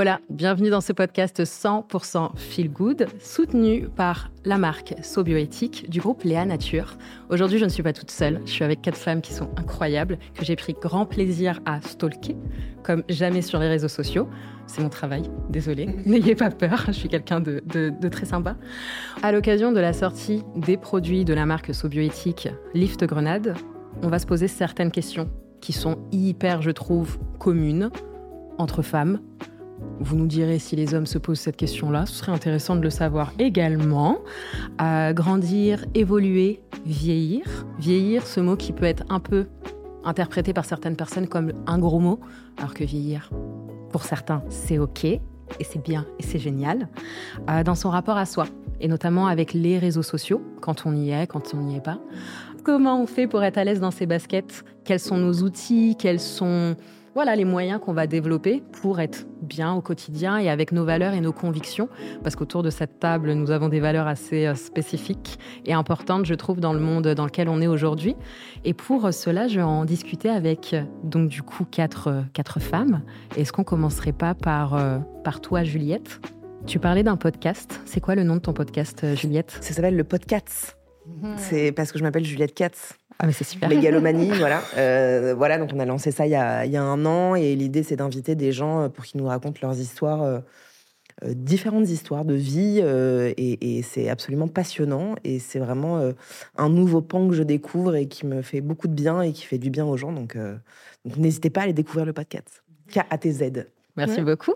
Hola, bienvenue dans ce podcast 100% Feel Good, soutenu par la marque SO'BiO étic du groupe Léa Nature. Aujourd'hui, je ne suis pas toute seule, je suis avec 4 femmes qui sont incroyables, que j'ai pris grand plaisir à stalker, comme jamais sur les réseaux sociaux. C'est mon travail, désolée, n'ayez pas peur, je suis quelqu'un de très sympa. À l'occasion de la sortie des produits de la marque SO'BiO étic Lift Grenade, on va se poser certaines questions qui sont hyper, je trouve, communes entre femmes. Vous nous direz si les hommes se posent cette question-là, ce serait intéressant de le savoir également. Grandir, évoluer, vieillir. Vieillir, ce mot qui peut être un peu interprété par certaines personnes comme un gros mot, alors que vieillir, pour certains, c'est OK, et c'est bien, et c'est génial. Dans son rapport à soi, et notamment avec les réseaux sociaux, quand on y est, quand on n'y est pas. Comment on fait pour être à l'aise dans ses baskets? Quels sont nos outils? Quels sont... Voilà les moyens qu'on va développer pour être bien au quotidien et avec nos valeurs et nos convictions. Parce qu'autour de cette table, nous avons des valeurs assez spécifiques et importantes, je trouve, dans le monde dans lequel on est aujourd'hui. Et pour cela, je vais en discuter avec, donc du coup, 4 femmes. Est-ce qu'on commencerait pas par toi, Juliette? Tu parlais d'un podcast. C'est quoi le nom de ton podcast, Juliette? Ça s'appelle le Podcatz. C'est parce que je m'appelle Juliette Katz. Ah mais c'est super. Mégalomanie, voilà. Voilà, donc on a lancé ça il y a 1 an et l'idée c'est d'inviter des gens pour qu'ils nous racontent leurs histoires, différentes histoires de vie et c'est absolument passionnant et c'est vraiment un nouveau pan que je découvre et qui me fait beaucoup de bien et qui fait du bien aux gens. Donc n'hésitez pas à aller découvrir le podcast. K-A-T-Z. Merci beaucoup.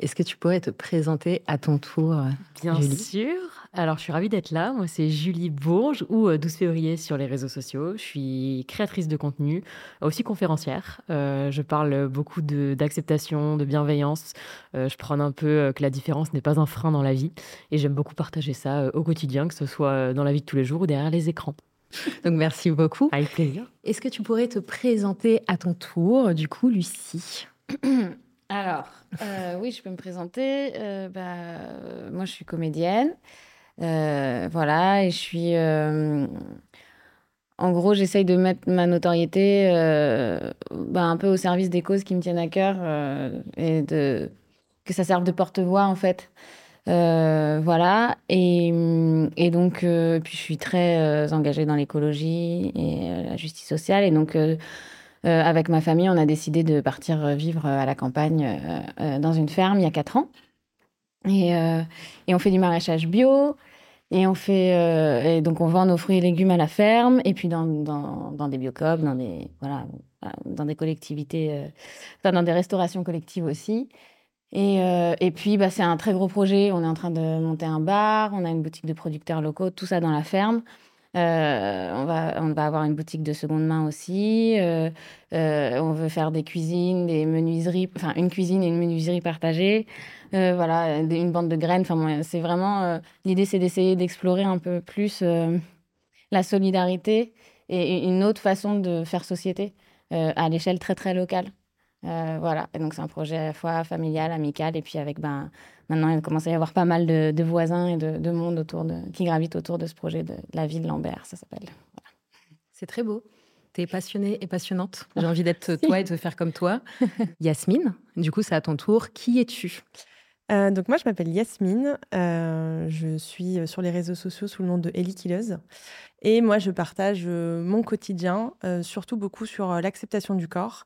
Est-ce que tu pourrais te présenter à ton tour, Bien sûr. Alors, je suis ravie d'être là. Moi, c'est Julie Bourges ou 12 février sur les réseaux sociaux. Je suis créatrice de contenu, aussi conférencière. Je parle beaucoup d'acceptation, de bienveillance. Je prône un peu que la différence n'est pas un frein dans la vie. Et j'aime beaucoup partager ça au quotidien, que ce soit dans la vie de tous les jours ou derrière les écrans. Donc, merci beaucoup. Avec plaisir. Est-ce que tu pourrais te présenter à ton tour, du coup, Lucie? Alors, oui, je peux me présenter. Moi, je suis comédienne. Voilà, et je suis... En gros, j'essaye de mettre ma notoriété un peu au service des causes qui me tiennent à cœur et que ça serve de porte-voix, en fait. Voilà, et donc, puis je suis très engagée dans l'écologie et la justice sociale, et donc... avec ma famille, on a décidé de partir vivre à la campagne dans une ferme il y a 4 ans. Et on fait du maraîchage bio. Et donc, on vend nos fruits et légumes à la ferme. Et puis, dans des biocoop, dans des collectivités, dans des restaurations collectives aussi. Et puis, c'est un très gros projet. On est en train de monter un bar. On a une boutique de producteurs locaux. Tout ça dans la ferme. On va avoir une boutique de seconde main aussi. On veut faire des cuisines, des menuiseries, enfin une cuisine et une menuiserie partagée. Voilà, une bande de graines. Enfin, c'est vraiment l'idée, c'est d'essayer d'explorer un peu plus la solidarité et une autre façon de faire société à l'échelle très très locale. Voilà, et donc c'est un projet à la fois familial, amical, et puis avec maintenant il commence à y avoir pas mal de voisins et de monde autour qui gravitent autour de ce projet de la ville Lambert, ça s'appelle. Voilà. C'est très beau. T'es passionnée et passionnante. J'ai envie d'être toi et de faire comme toi. Yasmine, du coup c'est à ton tour. Qui es-tu? Donc moi je m'appelle Yasmine. Je suis sur les réseaux sociaux sous le nom de Ely Killeuse. Et moi je partage mon quotidien, surtout beaucoup sur l'acceptation du corps.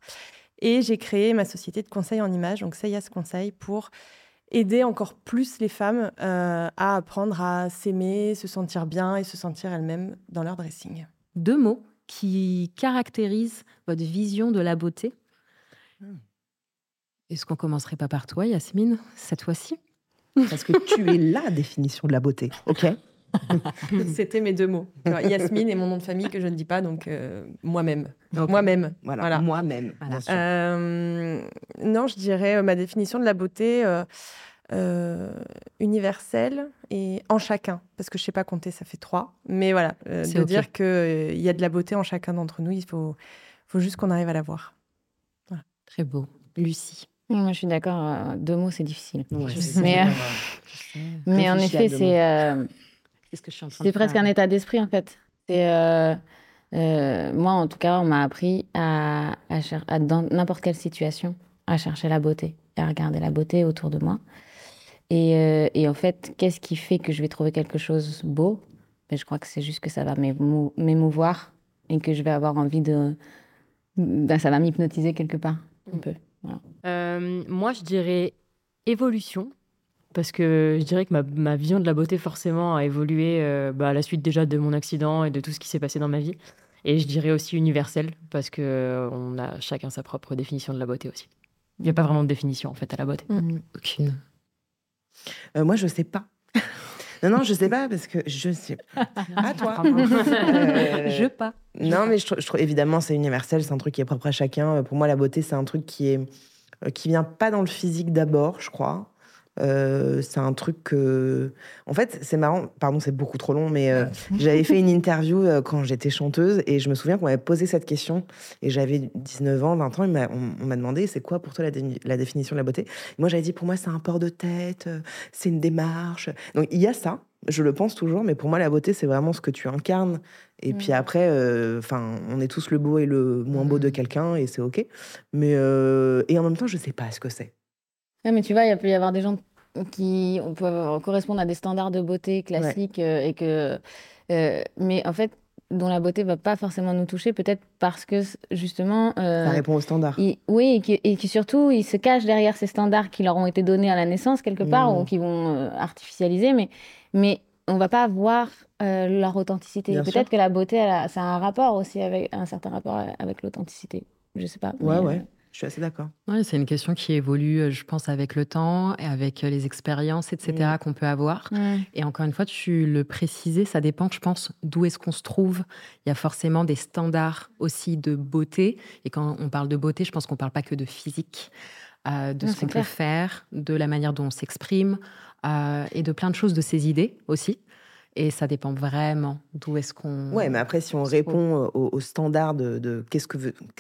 Et j'ai créé ma société de conseil en images, donc Sayas Conseil, pour aider encore plus les femmes à apprendre à s'aimer, se sentir bien et se sentir elles-mêmes dans leur dressing. 2 mots qui caractérisent votre vision de la beauté. Est-ce qu'on commencerait pas par toi, Yasmine, cette fois-ci? Parce que tu es la définition de la beauté, OK? C'était mes 2 mots. Alors, Yasmine est mon nom de famille que je ne dis pas, donc moi-même. Okay. Moi-même. Voilà. Moi-même. Voilà. Non, je dirais ma définition de la beauté universelle et en chacun. Parce que je ne sais pas compter, ça fait 3. Mais voilà, de okay. Dire qu'il y a de la beauté en chacun d'entre nous, il faut juste qu'on arrive à la voir. Voilà. Très beau. Lucie. Moi, je suis d'accord. 2 mots, c'est difficile. Ouais, mais en effet, c'est presque un état d'esprit, en fait. Moi, en tout cas, on m'a appris à dans n'importe quelle situation, à chercher la beauté. à regarder la beauté autour de moi. Et en fait, qu'est-ce qui fait que je vais trouver quelque chose beau ? Ben, je crois que c'est juste que ça va m'émouvoir et que je vais avoir envie de... Ben, ça va m'hypnotiser quelque part, un peu. Voilà. Moi, je dirais évolution. Parce que je dirais que ma vision de la beauté, forcément, a évolué à la suite déjà de mon accident et de tout ce qui s'est passé dans ma vie. Et je dirais aussi universelle, parce qu'on a chacun sa propre définition de la beauté aussi. Il n'y a pas vraiment de définition, en fait, à la beauté. Mmh. Aucune. Moi, je ne sais pas. Non, je ne sais pas, parce que je ne sais pas. À toi. Je pas. Non, mais je trouve, évidemment, c'est universel, c'est un truc qui est propre à chacun. Pour moi, la beauté, c'est un truc qui vient pas dans le physique d'abord, je crois. C'est un truc que... En fait, c'est marrant, pardon, c'est beaucoup trop long, mais j'avais fait une interview quand j'étais chanteuse, et je me souviens qu'on m'avait posé cette question, et j'avais 19 ans, 20 ans, on m'a demandé, c'est quoi pour toi la définition de la beauté ? Et moi, j'avais dit, pour moi, c'est un port de tête, c'est une démarche. Donc, il y a ça, je le pense toujours, mais pour moi, la beauté, c'est vraiment ce que tu incarnes, et puis après, on est tous le beau et le moins beau de quelqu'un, et c'est OK. Mais, et en même temps, je sais pas ce que c'est. Ouais, mais tu vois, il peut y avoir des gens qui peuvent correspondre à des standards de beauté classiques, mais en fait, dont la beauté ne va pas forcément nous toucher, peut-être parce que, justement... ça répond aux standards. Et qui surtout, ils se cachent derrière ces standards qui leur ont été donnés à la naissance, quelque part, ou qui vont artificialiser, mais on ne va pas voir leur authenticité. Bien peut-être sûr. Que la beauté, ça a un rapport aussi, un certain rapport avec l'authenticité. Je ne sais pas. Je suis assez d'accord. Ouais, c'est une question qui évolue, je pense, avec le temps, et avec les expériences, etc., qu'on peut avoir. Et encore une fois, tu le précisais, ça dépend, je pense, d'où est-ce qu'on se trouve. Il y a forcément des standards aussi de beauté. Et quand on parle de beauté, je pense qu'on ne parle pas que de physique, de ce qu'on peut faire, de la manière dont on s'exprime, et de plein de choses, de ses idées aussi. Et ça dépend vraiment d'où est-ce qu'on... Ouais, mais après, si on répond aux standards de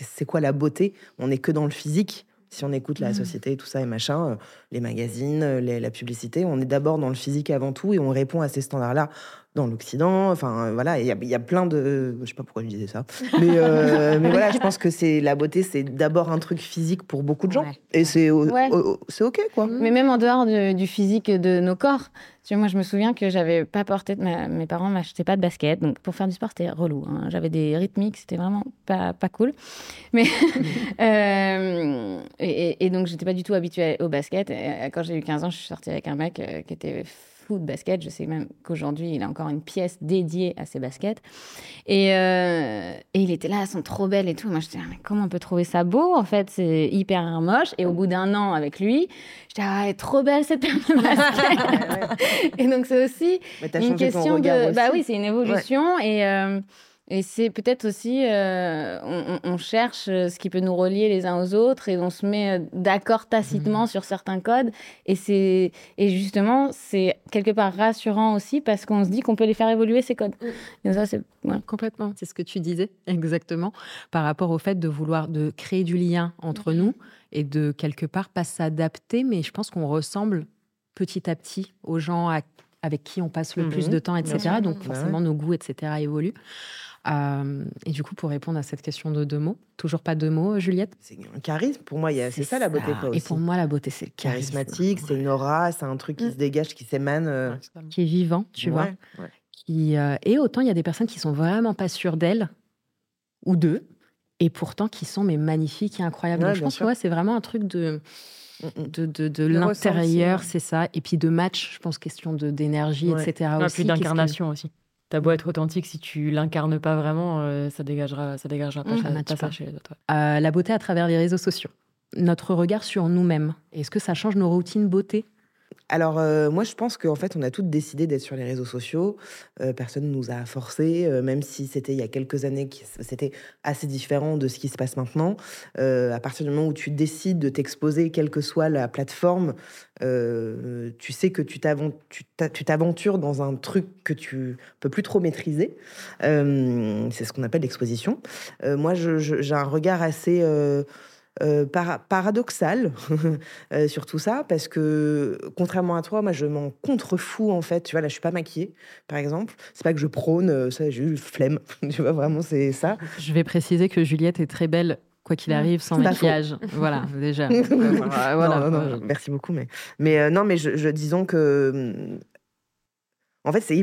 c'est quoi la beauté, on n'est que dans le physique. Si on écoute la société, tout ça et machin, les magazines, la publicité, on est d'abord dans le physique avant tout, et on répond à ces standards-là dans l'Occident. Enfin, voilà, il y a plein de... Je sais pas pourquoi je disais ça. Mais, mais voilà, je pense que la beauté, c'est d'abord un truc physique pour beaucoup de gens. Ouais. Et c'est OK, quoi. Mais même en dehors du physique de nos corps... Tu vois, moi, je me souviens que j'avais pas porté... Mes parents ne m'achetaient pas de basket. Donc, pour faire du sport, c'était relou. Hein. J'avais des rythmiques, c'était vraiment pas cool. Mais... et donc, j'étais pas du tout habituée au basket. Et quand j'ai eu 15 ans, je suis sortie avec un mec qui était... fou de basket. Je sais même qu'aujourd'hui, il a encore une pièce dédiée à ses baskets. Et il était là, elles sont trop belles et tout. Moi, je disais, mais comment on peut trouver ça beau ? En fait, c'est hyper moche. Et au bout d'un an avec lui, je disais, elle est trop belle cette paire de baskets. Et donc, c'est aussi une question de... Aussi. Bah oui, c'est une évolution. Ouais. Et c'est peut-être aussi... on cherche ce qui peut nous relier les uns aux autres, et on se met d'accord tacitement sur certains codes. Et justement, c'est quelque part rassurant aussi, parce qu'on se dit qu'on peut les faire évoluer, ces codes. Et ça, c'est... Ouais. Complètement. C'est ce que tu disais, exactement, par rapport au fait de vouloir créer du lien entre nous, et de quelque part pas s'adapter, mais je pense qu'on ressemble petit à petit aux gens avec qui on passe le plus de temps, etc. Donc forcément, nos goûts, etc. évoluent. Et du coup, pour répondre à cette question de deux mots, toujours pas deux mots, Juliette ? C'est un charisme. Pour moi, c'est ça la beauté. Et pour moi, la beauté, c'est le charisme. Charismatique, c'est une aura, c'est un truc qui se dégage, qui s'émane. Qui est vivant, tu vois. Ouais. Et autant, il y a des personnes qui sont vraiment pas sûres d'elles, ou d'eux, et pourtant qui sont magnifiques et incroyables. Ouais, donc, je pense que c'est vraiment un truc de l'intérieur, ressenti, c'est ça. Et puis de match, je pense, question d'énergie, etc. Et puis d'incarnation aussi. T'as beau être authentique, si tu l'incarnes pas vraiment, ça dégagera pas ça chez les autres. La beauté à travers les réseaux sociaux. Notre regard sur nous-mêmes. Est-ce que ça change nos routines beauté ? Alors, moi, je pense qu'en fait, on a toutes décidé d'être sur les réseaux sociaux. Personne ne nous a forcés, même si c'était il y a quelques années, c'était assez différent de ce qui se passe maintenant. À partir du moment où tu décides de t'exposer, quelle que soit la plateforme, tu sais que tu t'aventures dans un truc que tu peux plus trop maîtriser. C'est ce qu'on appelle l'exposition. Moi, j'ai un regard assez... paradoxal sur tout ça, parce que contrairement à toi, moi je m'en contrefous, en fait, tu vois. Là, je suis pas maquillée, par exemple. C'est pas que je prône ça, j'ai eu flemme, tu vois, vraiment, c'est ça. Je vais préciser que Juliette est très belle quoi qu'il arrive, sans maquillage. Voilà, déjà. Non, merci beaucoup. Mais disons que... En fait, c'est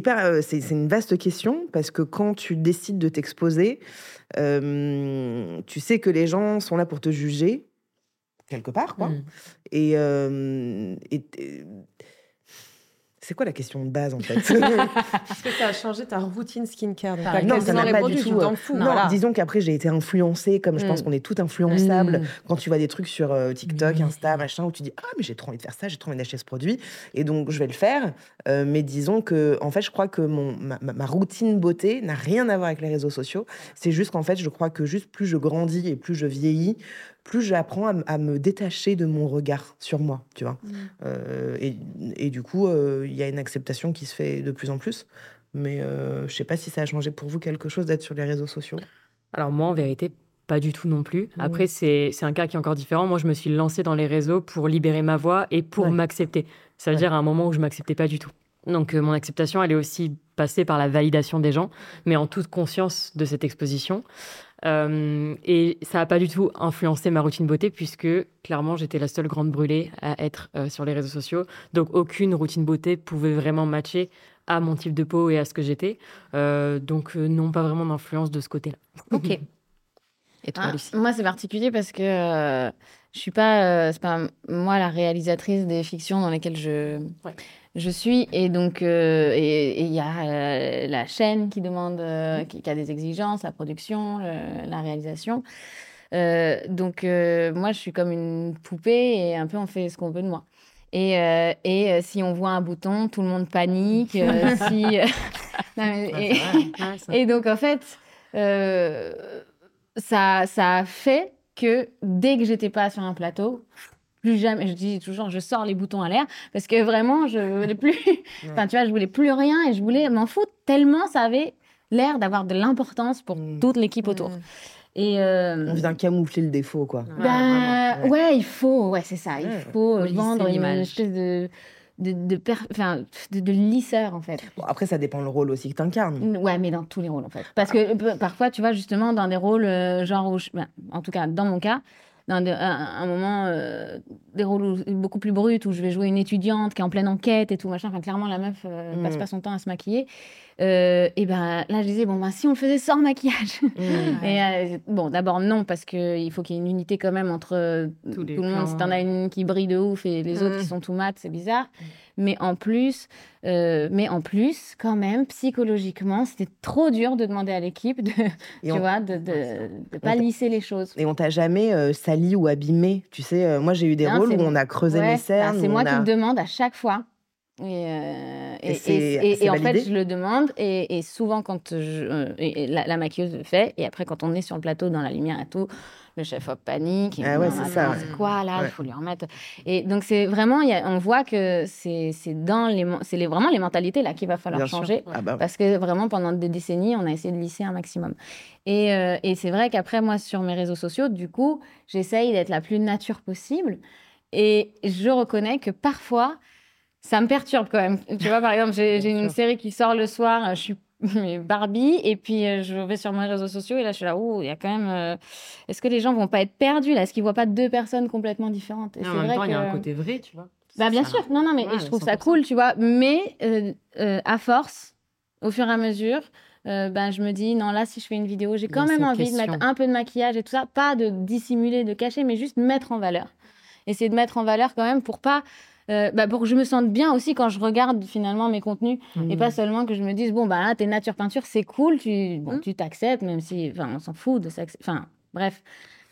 une vaste question, parce que quand tu décides de t'exposer, tu sais que les gens sont là pour te juger, quelque part, quoi. Et c'est quoi la question de base, en fait? Est-ce que ça a changé ta routine skincare? Non, ça n'a pas du tout. Disons qu'après, j'ai été influencée, comme je pense qu'on est toutes influençables. Quand tu vois des trucs sur TikTok, Insta, machin, où tu dis « Ah, mais j'ai trop envie de faire ça, j'ai trop envie d'acheter ce produit. » Et donc, je vais le faire. Mais disons que, en fait, je crois que ma routine beauté n'a rien à voir avec les réseaux sociaux. C'est juste qu'en fait, je crois que juste plus je grandis et plus je vieillis, plus j'apprends à me détacher de mon regard sur moi, tu vois. Et du coup, il y a une acceptation qui se fait de plus en plus. Mais je sais pas si ça a changé pour vous quelque chose d'être sur les réseaux sociaux. Alors moi, en vérité, pas du tout non plus. Après, c'est un cas qui est encore différent. Moi, je me suis lancée dans les réseaux pour libérer ma voix et pour m'accepter. Ça veut dire à un moment où je m'acceptais pas du tout. Donc, mon acceptation, elle est aussi passée par la validation des gens, mais en toute conscience de cette exposition. Et ça n'a pas du tout influencé ma routine beauté, puisque clairement j'étais la seule grande brûlée à être sur les réseaux sociaux, donc aucune routine beauté pouvait vraiment matcher à mon type de peau et à ce que j'étais, donc non, pas vraiment d'influence de ce côté-là. Ok. Et toi, Lucie? Moi, c'est particulier parce que je suis pas, c'est pas moi la réalisatrice des fictions dans lesquelles je suis, et donc il y a la chaîne qui demande, qui a des exigences, la production, la réalisation. Donc moi, je suis comme une poupée et un peu on fait ce qu'on veut de moi. Et si on voit un bouton, tout le monde panique. Et donc en fait, ça a fait que dès que j'étais pas sur un plateau, plus jamais, je dis toujours, je sors les boutons à l'air, parce que vraiment, je voulais plus, enfin, tu vois, je voulais plus rien et je voulais m'en foutre tellement ça avait l'air d'avoir de l'importance pour toute l'équipe autour. Et on vient camoufler le défaut, quoi. Il faut vendre une espèce de lisseur, en fait. Bon, après, ça dépend le rôle aussi que t'incarnes. Ouais, mais dans tous les rôles, en fait. Parce que parfois, tu vois, justement, dans des rôles, genre, en tout cas, dans mon cas, à un moment, des rôles beaucoup plus bruts où je vais jouer une étudiante qui est en pleine enquête et tout, machin. Enfin, clairement, la meuf passe pas son temps à se maquiller. Et ben là, je disais, si on le faisait sans maquillage. Et d'abord, non, parce qu'il faut qu'il y ait une unité quand même entre tout le monde. Si t'en as une qui brille de ouf et les autres qui sont tout mat, c'est bizarre. Mais en plus, quand même, psychologiquement, c'était trop dur de demander à l'équipe de pas lisser les choses. Et on t'a jamais sali ou abîmé. Tu sais, moi, j'ai eu des rôles où on a creusé mes cernes. C'est moi qui le demande à chaque fois. Et en fait, je le demande. Et souvent, quand la maquilleuse le fait, et après, quand on est sur le plateau, dans la lumière et tout, le chef op panique. C'est quoi là? Il faut lui remettre. Et donc, c'est vraiment, on voit que c'est vraiment les mentalités là qu'il va falloir changer. Parce que vraiment, pendant des décennies, on a essayé de lisser un maximum. Et c'est vrai qu'après, moi, sur mes réseaux sociaux, du coup, j'essaye d'être la plus nature possible. Et je reconnais que parfois, ça me perturbe quand même. Tu vois, par exemple, j'ai une série qui sort le soir, je suis Barbie, et puis je vais sur mes réseaux sociaux, et là, je suis là, il y a quand même... est-ce que les gens vont pas être perdus, là? Est-ce qu'ils voient pas deux personnes complètement différentes? Et non, c'est en même temps, il y a un côté vrai, tu vois. Bah, bien sûr. Non, mais je trouve 100%. Ça cool, tu vois. Mais à force, au fur et à mesure... je me dis, non, là, si je fais une vidéo, j'ai quand même envie de mettre un peu de maquillage et tout ça, pas de dissimuler, de cacher, mais juste mettre en valeur. Essayer de mettre en valeur quand même pour pas... pour que je me sente bien aussi quand je regarde finalement mes contenus et pas seulement que je me dise, là, t'es nature peinture, c'est cool, tu t'acceptes, même si... Enfin, on s'en fout de s'accepter. Enfin, bref,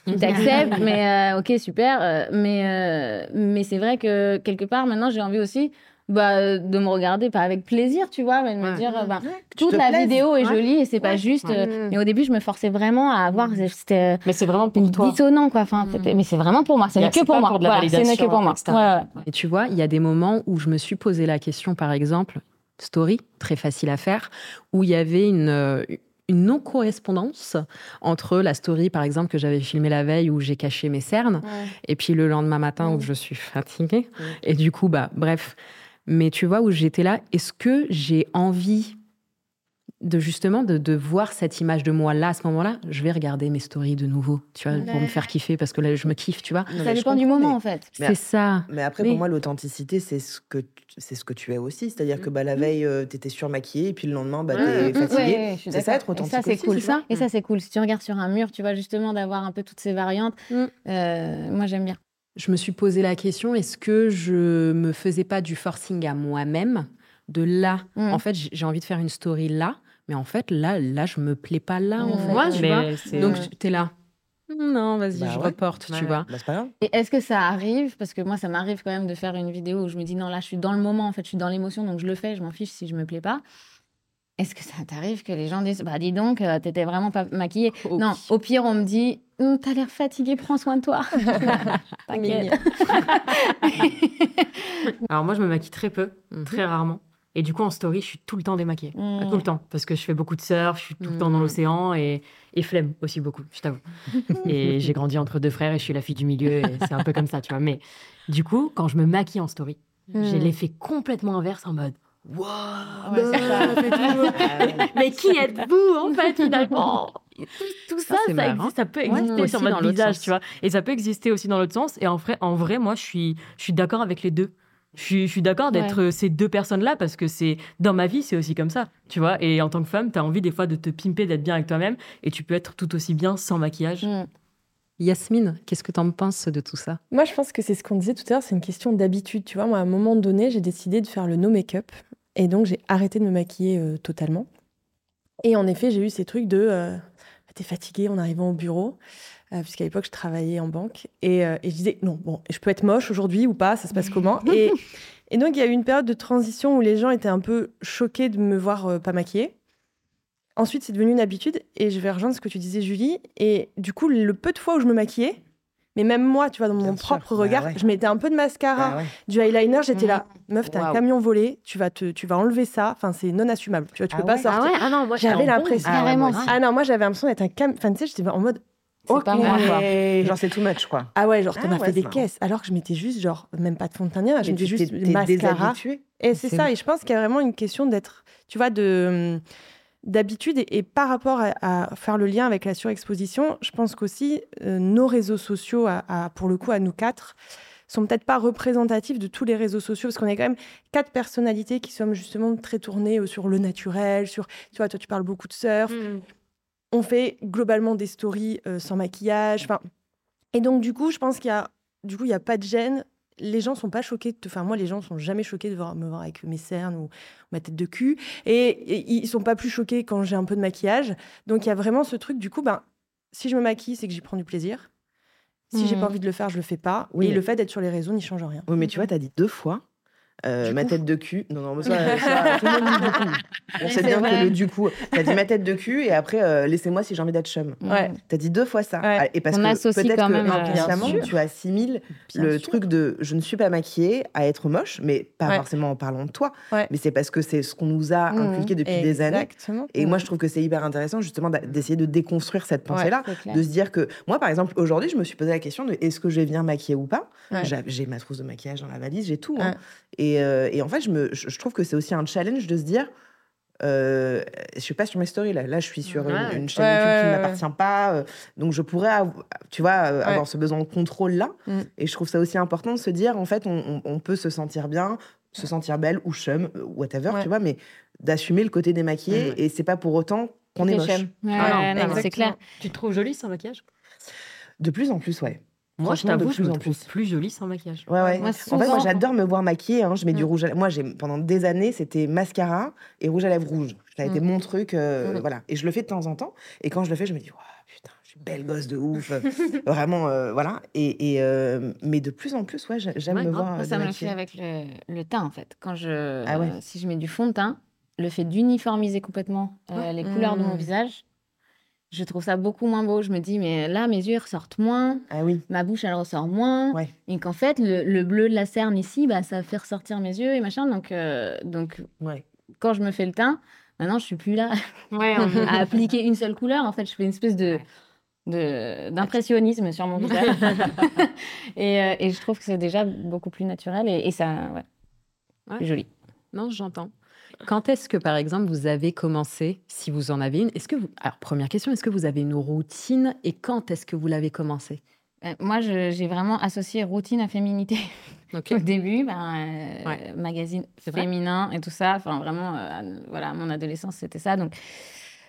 tu t'acceptes, mais ok, super. Mais c'est vrai que quelque part, maintenant, j'ai envie aussi... de me regarder pas avec plaisir, tu vois, mais de me dire toute la vidéo est jolie et c'est pas juste mais au début je me forçais vraiment à avoir mais c'est vraiment pour toi, dissonant quoi, enfin mais c'est vraiment pour moi, c'est que pour moi. Ouais. Et tu vois, il y a des moments où je me suis posé la question, par exemple story, très facile à faire, où il y avait une non-correspondance entre la story, par exemple, que j'avais filmée la veille où j'ai caché mes cernes, et puis le lendemain matin où je suis fatiguée. Et du coup, bref. Mais tu vois, où j'étais là, est-ce que j'ai envie de voir cette image de moi là, à ce moment-là, je vais regarder mes stories de nouveau, tu vois, pour me faire kiffer, parce que là, je me kiffe, tu vois. Non, ça dépend du moment, en fait. C'est ça. Mais après, pour moi, l'authenticité, c'est ce que tu es aussi. C'est-à-dire que la veille, t'étais surmaquillée, et puis le lendemain, t'es fatiguée. C'est ça, être authentique. Et ça, c'est cool. Et ça, c'est cool. Si tu regardes sur un mur, tu vois, justement, d'avoir un peu toutes ces variantes, moi, j'aime bien. Je me suis posé la question, est-ce que je me faisais pas du forcing à moi-même de là, en fait, j'ai envie de faire une story là, mais en fait, là, je me plais pas là, en fait. Moi, tu vois. Donc, t'es là. Non, vas-y, je reporte, tu vois. Bah, c'est pas grave. Et est-ce que ça arrive, parce que moi, ça m'arrive quand même de faire une vidéo où je me dis, non, là, je suis dans le moment, en fait, je suis dans l'émotion, donc je le fais, je m'en fiche si je me plais pas. Est-ce que ça t'arrive que les gens disent, bah, dis donc, t'étais vraiment pas maquillée? Non, au pire, on me dit, t'as l'air fatiguée, prends soin de toi. T'inquiète. Alors, moi, je me maquille très peu, très rarement. Et du coup, en story, je suis tout le temps démaquillée. Tout le temps. Parce que je fais beaucoup de surf, je suis tout le temps dans l'océan et flemme aussi beaucoup, je t'avoue. Et j'ai grandi entre deux frères et je suis la fille du milieu. Et c'est un peu comme ça, tu vois. Mais du coup, quand je me maquille en story, j'ai l'effet complètement inverse en mode « Wow, mais qui êtes-vous, en fait, finalement ?» Tout ça, ça peut exister sur notre visage, tu vois. Et ça peut exister aussi dans l'autre sens. Et en vrai moi, je suis d'accord avec les deux. Je suis d'accord d'être ces deux personnes-là parce que c'est dans ma vie, c'est aussi comme ça, tu vois. Et en tant que femme, t'as envie des fois de te pimper, d'être bien avec toi-même et tu peux être tout aussi bien sans maquillage. Yasmine, qu'est-ce que t'en penses de tout ça? Moi, je pense que c'est ce qu'on disait tout à l'heure, c'est une question d'habitude, tu vois. Moi, à un moment donné, j'ai décidé de faire le no make-up et donc j'ai arrêté de me maquiller totalement. Et en effet, j'ai eu ces trucs de t'es fatiguée en arrivant au bureau. Puisqu'à l'époque, je travaillais en banque. Et je disais, non, bon, je peux être moche aujourd'hui ou pas, ça se passe comment? Et donc, il y a eu une période de transition où les gens étaient un peu choqués de me voir pas maquillée. Ensuite, c'est devenu une habitude. Et je vais rejoindre ce que tu disais, Julie. Et du coup, le peu de fois où je me maquillais, mais même moi, tu vois, dans mon propre regard, je mettais un peu de mascara, du eyeliner, j'étais là, meuf, t'as un camion volé, tu vas enlever ça, enfin, c'est non assumable, tu vois, tu peux pas sortir. Moi, j'avais l'impression. Moi, j'avais l'impression d'être un camion. Enfin, tu sais, j'étais en mode. C'est pas moi, genre, c'est too much, quoi. Ah ouais, genre, t'en as fait des caisses. Alors que je mettais juste, genre, même pas de fond de teint, je mettais juste du mascara. Et c'est ça. Et je pense qu'il y a vraiment une question d'être, tu vois, d'habitude. Et par rapport à faire le lien avec la surexposition, je pense qu'aussi, nos réseaux sociaux, pour le coup, à nous quatre, sont peut-être pas représentatifs de tous les réseaux sociaux, parce qu'on est quand même quatre personnalités qui sommes justement très tournées sur le naturel, sur, tu vois, toi, tu parles beaucoup de surf. On fait globalement des stories sans maquillage. Et donc, du coup, je pense qu'il n'y a pas de gêne. Les gens ne sont pas choqués. Moi, les gens ne sont jamais choqués de me voir avec mes cernes ou ma tête de cul. Et ils ne sont pas plus choqués quand j'ai un peu de maquillage. Donc, il y a vraiment ce truc, du coup, si je me maquille, c'est que j'y prends du plaisir. Si je n'ai pas envie de le faire, je ne le fais pas. Oui, et le fait d'être sur les réseaux n'y change rien. Oui, mais tu vois, tu as dit 2 fois. Ma tête de cul. Non, mais ça, tout le monde dit du coup. On sait bien que le du coup. T'as dit ma tête de cul et après, laissez-moi si j'ai envie d'être chum. Ouais. T'as dit 2 fois ça. Ouais. Et parce que peut-être que tu assimiles le truc de je ne suis pas maquillée à être moche, mais pas forcément en parlant de toi. Ouais. Mais c'est parce que c'est ce qu'on nous a inculqué depuis des années. Et moi, je trouve que c'est hyper intéressant justement d'essayer de déconstruire cette pensée-là. De se dire que moi, par exemple, aujourd'hui, je me suis posé la question de est-ce que je vais venir maquiller ou pas. J'ai ma trousse de maquillage dans la valise, j'ai tout. Et en fait, je trouve que c'est aussi un challenge de se dire, je suis pas sur mes stories là je suis sur une chaîne YouTube qui m'appartient pas, donc je pourrais, avoir ce besoin de contrôle là. Et je trouve ça aussi important de se dire, en fait, on peut se sentir bien, se sentir belle ou chum, whatever, tu vois, mais d'assumer le côté démaquillé. Et c'est pas pour autant qu'on est moche. Non, c'est clair. Tu te trouves jolie sans maquillage? De plus en plus, ouais. Moi, je t'avoue, je me trouve plus jolie sans maquillage. Ouais. Moi, en fait, moi, j'adore me voir maquillée. Je mets du rouge à lèvres. Moi, pendant des années, c'était mascara et rouge à lèvres rouge. Ça a été mon truc. Voilà. Et je le fais de temps en temps. Et quand je le fais, je me dis, waouh, putain, je suis belle gosse de ouf. Vraiment, voilà. Mais de plus en plus, j'aime me voir. Ça me fait avec le teint, en fait. Quand si je mets du fond de teint, le fait d'uniformiser complètement les couleurs de mon visage, je trouve ça beaucoup moins beau. Je me dis, mais là, mes yeux ressortent moins. Ah oui. Ma bouche, elle ressort moins. Ouais. Et qu'en fait, le bleu de la cerne ici, ça fait ressortir mes yeux et machin. Donc, quand je me fais le teint, maintenant, je suis plus là à appliquer une seule couleur. En fait, je fais une espèce d'impressionnisme sur mon visage. Et je trouve que c'est déjà beaucoup plus naturel et ça, joli. Non, j'entends. Quand est-ce que, par exemple, vous avez commencé, si vous en avez une, est-ce que vous... Alors, première question, est-ce que vous avez une routine et quand est-ce que vous l'avez commencé? Moi, j'ai vraiment associé routine à féminité. Okay. Au début, magazine féminin et tout ça. Enfin, vraiment, voilà, mon adolescence, c'était ça. Donc,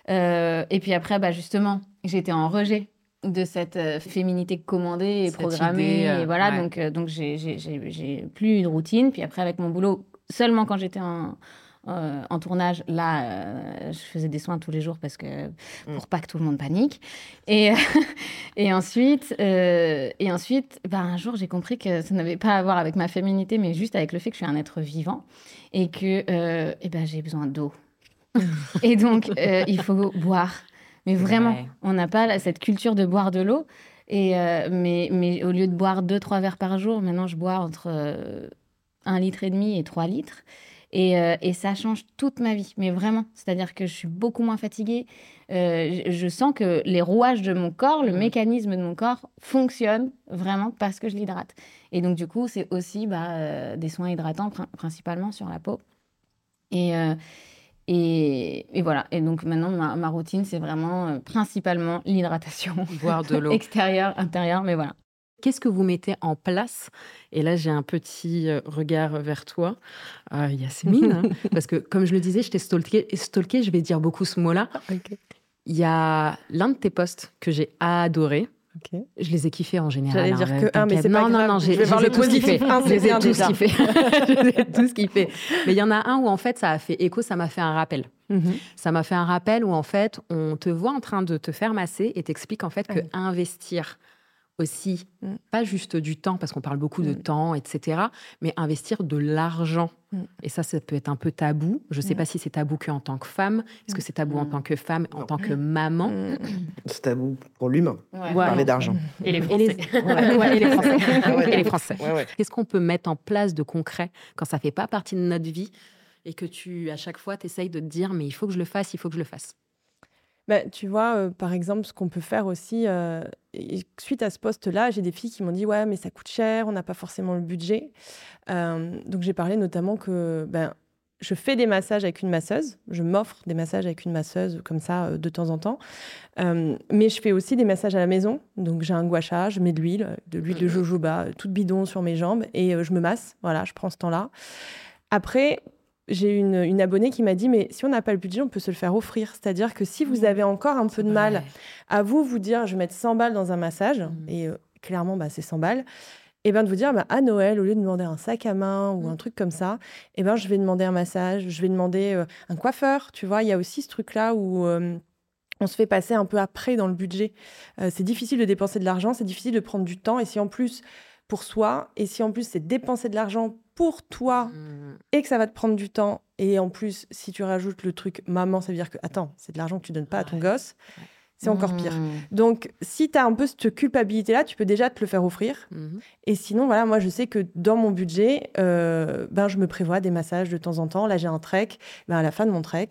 et puis après, justement, j'étais en rejet de cette féminité commandée et cette programmée. Idée, et voilà, donc j'ai plus une routine. Puis après, avec mon boulot, seulement quand j'étais en tournage, là, je faisais des soins tous les jours pour pas que tout le monde panique. Et ensuite, un jour, j'ai compris que ça n'avait pas à voir avec ma féminité, mais juste avec le fait que je suis un être vivant et que j'ai besoin d'eau. Et donc, il faut boire. Mais vraiment, on n'a pas cette culture de boire de l'eau. Mais au lieu de boire 2-3 verres par jour, maintenant, je bois entre 1,5 litre et 3 litres. Et ça change toute ma vie, mais vraiment. C'est-à-dire que je suis beaucoup moins fatiguée. Je sens que les rouages de mon corps, le mécanisme de mon corps fonctionne vraiment parce que je l'hydrate. Et donc, du coup, c'est aussi des soins hydratants principalement sur la peau. Et voilà. Et donc, maintenant, ma routine, c'est vraiment principalement l'hydratation. Boire de l'eau. Extérieure, intérieure, mais voilà. Qu'est-ce que vous mettez en place? Et là, j'ai un petit regard vers toi, Yasmine, parce que, comme je le disais, je t'ai stalkée, je vais dire beaucoup ce mot-là. Okay. Il y a l'un de tes posts que j'ai adoré. Okay. Je les ai kiffés en général. J'allais dire que mais c'est pas grave. Non, je vais voir le positif. Je les ai tous kiffés. Mais il y en a un où, en fait, ça a fait écho, ça m'a fait un rappel. Ça m'a fait un rappel où, en fait, on te voit en train de te faire masser et t'explique, en fait, que investir... aussi, pas juste du temps, parce qu'on parle beaucoup de temps, etc., mais investir de l'argent. Et ça peut être un peu tabou. Je ne sais pas si c'est tabou qu'en tant que femme. Est-ce que c'est tabou en tant que femme, en tant que maman? C'est tabou pour l'humain, parler d'argent. Et les Français. Et les Français. Qu'est-ce qu'on peut mettre en place de concret quand ça ne fait pas partie de notre vie et que à chaque fois, tu essayes de te dire « mais il faut que je le fasse, il faut que je le fasse ». Tu vois, par exemple, ce qu'on peut faire aussi, suite à ce poste-là, j'ai des filles qui m'ont dit « ouais, mais ça coûte cher, on n'a pas forcément le budget ». Donc, j'ai parlé notamment que je fais des massages avec une masseuse, je m'offre des massages avec une masseuse comme ça de temps en temps, mais je fais aussi des massages à la maison. Donc, j'ai un gua sha, je mets de l'huile de jojoba, toute bidon sur mes jambes et je me masse, voilà, je prends ce temps-là. Après... J'ai une abonnée qui m'a dit « mais si on n'a pas le budget, on peut se le faire offrir ». C'est-à-dire que si vous avez encore un peu de mal à vous dire « je vais mettre 100 balles dans un massage », et clairement, c'est 100 balles, et de vous dire « à Noël, au lieu de demander un sac à main ou un truc comme ça, je vais demander un massage, je vais demander un coiffeur ». Tu vois, il y a aussi ce truc-là où... on se fait passer un peu après dans le budget. C'est difficile de dépenser de l'argent, c'est difficile de prendre du temps. Et si en plus, pour soi, et si en plus, c'est dépenser de l'argent pour toi et que ça va te prendre du temps, et en plus, si tu rajoutes le truc maman, ça veut dire que, attends, c'est de l'argent que tu donnes pas à ton gosse, c'est encore pire. Donc, si tu as un peu cette culpabilité-là, tu peux déjà te le faire offrir. Et sinon, voilà, moi, je sais que dans mon budget, je me prévois des massages de temps en temps. Là, j'ai un trek. À la fin de mon trek,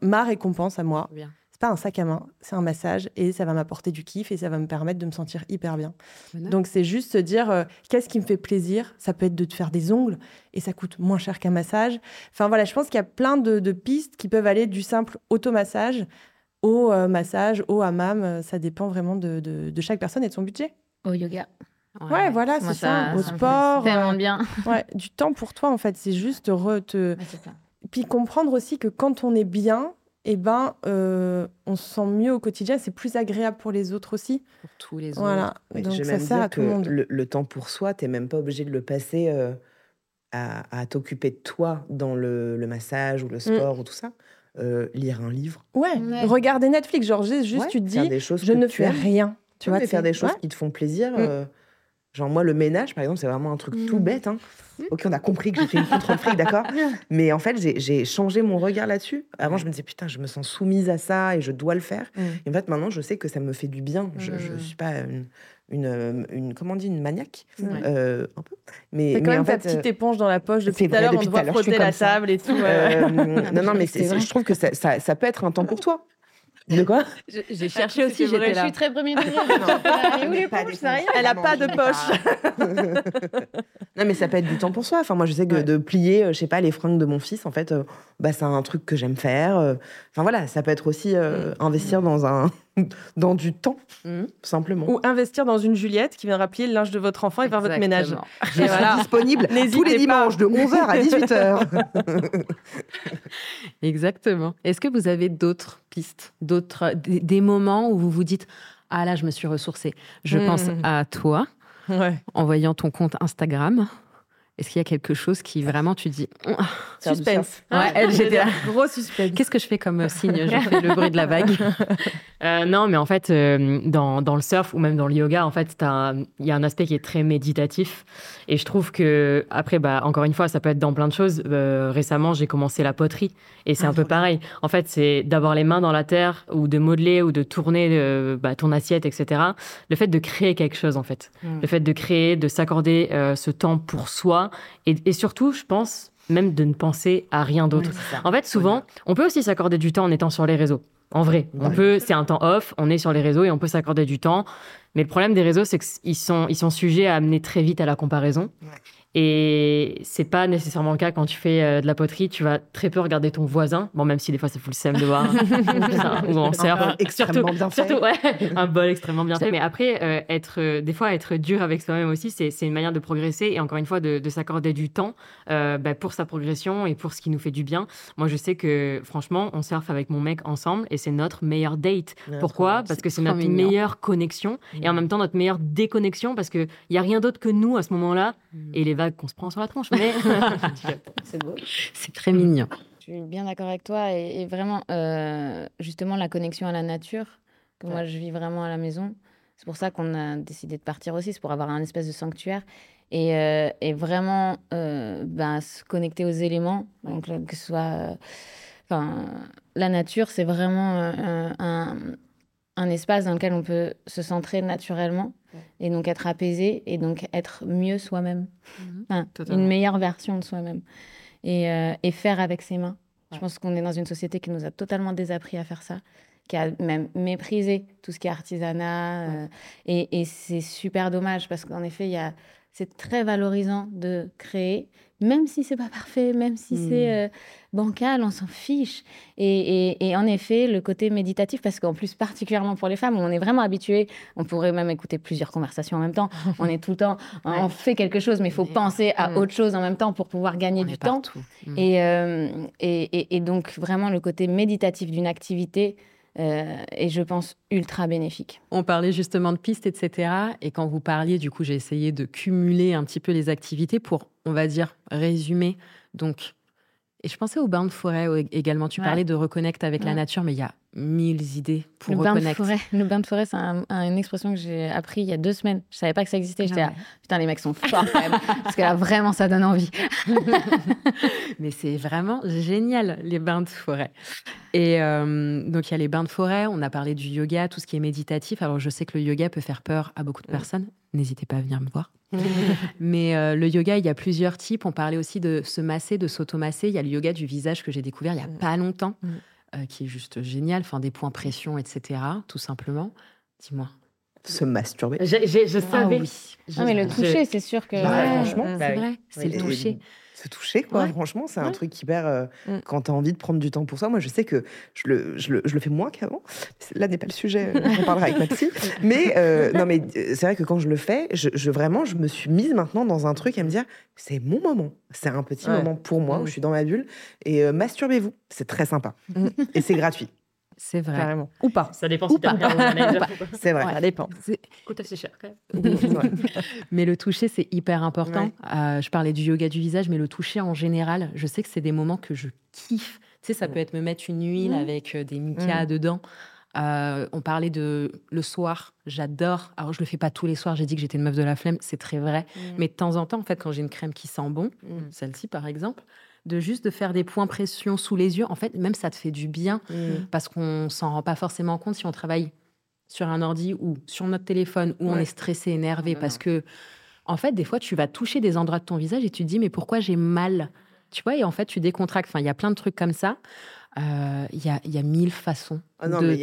ma récompense à moi... Bien. C'est pas un sac à main, c'est un massage et ça va m'apporter du kiff et ça va me permettre de me sentir hyper bien. Voilà. Donc, c'est juste se dire qu'est-ce qui me fait plaisir ? Ça peut être de te faire des ongles et ça coûte moins cher qu'un massage. Enfin, voilà, je pense qu'il y a plein de pistes qui peuvent aller du simple automassage au massage, au hammam. Ça dépend vraiment de chaque personne et de son budget. Au yoga. Ouais, voilà, c'est ça. Au sport. Tellement bien. Du temps pour toi, en fait. C'est juste puis comprendre aussi que quand on est bien... on se sent mieux au quotidien, c'est plus agréable pour les autres aussi. Pour tous les autres. Voilà, oui, donc ça sert à tout le monde. Le temps pour soi, t'es même pas obligé de le passer à t'occuper de toi dans le massage ou le sport ou tout ça. Lire un livre. Regarder Netflix, genre juste tu te dis, je ne fais rien. Tu vois, faire des choses qui te font plaisir... Genre, moi, le ménage, par exemple, c'est vraiment un truc tout bête. Hein. OK, on a compris que j'étais une contre fric, d'accord ? Mais en fait, j'ai changé mon regard là-dessus. Avant, je me disais, putain, je me sens soumise à ça et je dois le faire. Et en fait, maintenant, je sais que ça me fait du bien. Je ne suis pas une maniaque. Un peu. Mais, quand même en fait, ta petite éponge dans la poche depuis tout à l'heure, on te voit frotter la table et tout. Non, mais je trouve que ça peut être un temps pour toi. De quoi ? J'ai cherché aussi, j'étais là. Je suis très premier degré. Elle a pas de poche. Non, mais ça peut être du temps pour soi. Enfin, moi, je sais que de plier, je sais pas, les fringues de mon fils, en fait, bah, c'est un truc que j'aime faire. Enfin, voilà, ça peut être aussi investir dans du temps, simplement. Ou investir dans une Juliette qui viendra plier le linge de votre enfant et faire votre ménage. Je suis disponible tous les dimanches de 11h à 18h. Exactement. Est-ce que vous avez d'autres pistes, des moments où vous vous dites « Ah là, je me suis ressourcée ». Je pense à toi, en voyant ton compte Instagram. Est-ce qu'il y a quelque chose qui vraiment tu dis « Suspense ». Ouais, j'étais là. Gros suspense. Qu'est-ce que je fais comme signe ? Je fais le bruit de la vague. Non, mais en fait, dans le surf ou même dans le yoga, en fait, il y a un aspect qui est très méditatif. Et je trouve que, après, bah, encore une fois, ça peut être dans plein de choses. Récemment, j'ai commencé la poterie et c'est un peu pareil. En fait, c'est d'avoir les mains dans la terre ou de modeler ou de tourner ton assiette, etc. Le fait de créer quelque chose, en fait. Le fait de créer, de s'accorder ce temps pour soi. Et surtout, je pense même de ne penser à rien d'autre. Oui, en fait, souvent, on peut aussi s'accorder du temps en étant sur les réseaux. En vrai, on peut, c'est un temps off, on est sur les réseaux et on peut s'accorder du temps. Mais le problème des réseaux, c'est qu'ils sont sujets à amener très vite à la comparaison. Ouais. Et c'est pas nécessairement le cas quand tu fais de la poterie, tu vas très peu regarder ton voisin. Bon, même si des fois ça fout le seum de voir ou en surf. Un bol extrêmement bien fait. Surtout, un bol extrêmement bien fait. Mais après, des fois, être dur avec soi-même aussi, c'est une manière de progresser et encore une fois de s'accorder du temps pour sa progression et pour ce qui nous fait du bien. Moi, je sais que franchement, on surfe avec mon mec ensemble et c'est notre meilleure date. Pourquoi ? Parce que c'est notre meilleure connexion et en même temps notre meilleure déconnexion parce qu'il n'y a rien d'autre que nous à ce moment-là et les qu'on se prend sur la tronche, mais c'est beau, c'est très mignon. Je suis bien d'accord avec toi et vraiment, justement, la connexion à la nature que moi je vis vraiment à la maison. C'est pour ça qu'on a décidé de partir aussi, c'est pour avoir un espèce de sanctuaire et vraiment se connecter aux éléments. Donc que ce soit, la nature, c'est vraiment un espace dans lequel on peut se centrer naturellement et donc être apaisé et donc être mieux soi-même, une meilleure version de soi-même et faire avec ses mains. Je pense qu'on est dans une société qui nous a totalement désappris à faire ça, qui a même méprisé tout ce qui est artisanat et c'est super dommage parce qu'en effet c'est très valorisant de créer, même si c'est pas parfait, même si c'est bancal, on s'en fiche. Et en effet, le côté méditatif, parce qu'en plus, particulièrement pour les femmes, on est vraiment habituées, on pourrait même écouter plusieurs conversations en même temps, on est tout le temps, on fait quelque chose, mais il faut penser à autre chose en même temps pour pouvoir gagner du temps. Et donc, vraiment, le côté méditatif d'une activité et je pense ultra bénéfique. On parlait justement de pistes, etc. Et quand vous parliez, du coup, j'ai essayé de cumuler un petit peu les activités pour, on va dire, résumer. Donc, et je pensais au bain de forêt également. Tu parlais de reconnecte avec la nature, mais il y a 1000 idées pour reconnecter. Le bain de forêt, c'est une expression que j'ai appris il y a 2 semaines. Je savais pas que ça existait. J'étais putain, les mecs sont forts quand même. Parce que là, vraiment, ça donne envie. Mais c'est vraiment génial, les bains de forêt. Et donc, il y a les bains de forêt. On a parlé du yoga, tout ce qui est méditatif. Alors, je sais que le yoga peut faire peur à beaucoup de personnes. N'hésitez pas à venir me voir. Mais le yoga, il y a plusieurs types. On parlait aussi de se masser, de s'automasser. Il y a le yoga du visage que j'ai découvert il n'y a pas longtemps. Qui est juste génial, enfin, des points pression, etc., tout simplement. Dis-moi. Se masturber. Je savais. Oui. Non, mais le toucher, c'est sûr que... franchement, c'est vrai, c'est le toucher. Se toucher, quoi. Ouais. Franchement, c'est un truc hyper... Quand t'as envie de prendre du temps pour ça, moi, je sais que je le fais moins qu'avant. Là n'est pas le sujet, on parlera avec Maxi. Mais, non, mais c'est vrai que quand je le fais, vraiment, je me suis mise maintenant dans un truc à me dire, c'est mon moment. C'est un petit moment pour moi, où je suis dans ma bulle. Et masturbez-vous, c'est très sympa. Et c'est gratuit. C'est vrai. Carrément. Ou pas. Ça dépend si t'as bien un manager ou pas. C'est vrai. Ouais, ça dépend. Coûte assez cher quand même. Mais le toucher, c'est hyper important. Ouais. Je parlais du yoga du visage, mais le toucher en général, je sais que c'est des moments que je kiffe. Tu sais, ça peut être me mettre une huile avec des micas dedans. On parlait de le soir, j'adore. Alors, je le fais pas tous les soirs, j'ai dit que j'étais une meuf de la flemme, c'est très vrai. Mais de temps en temps, en fait, quand j'ai une crème qui sent bon, celle-ci par exemple, de faire des points pression sous les yeux, en fait, même ça te fait du bien, parce qu'on s'en rend pas forcément compte si on travaille sur un ordi ou sur notre téléphone, où on est stressé, énervé, parce que, en fait, des fois, tu vas toucher des endroits de ton visage et tu te dis, mais pourquoi j'ai mal ? tu vois, et en fait, tu décontractes. Enfin, il y a plein de trucs comme ça. Il y a mille façons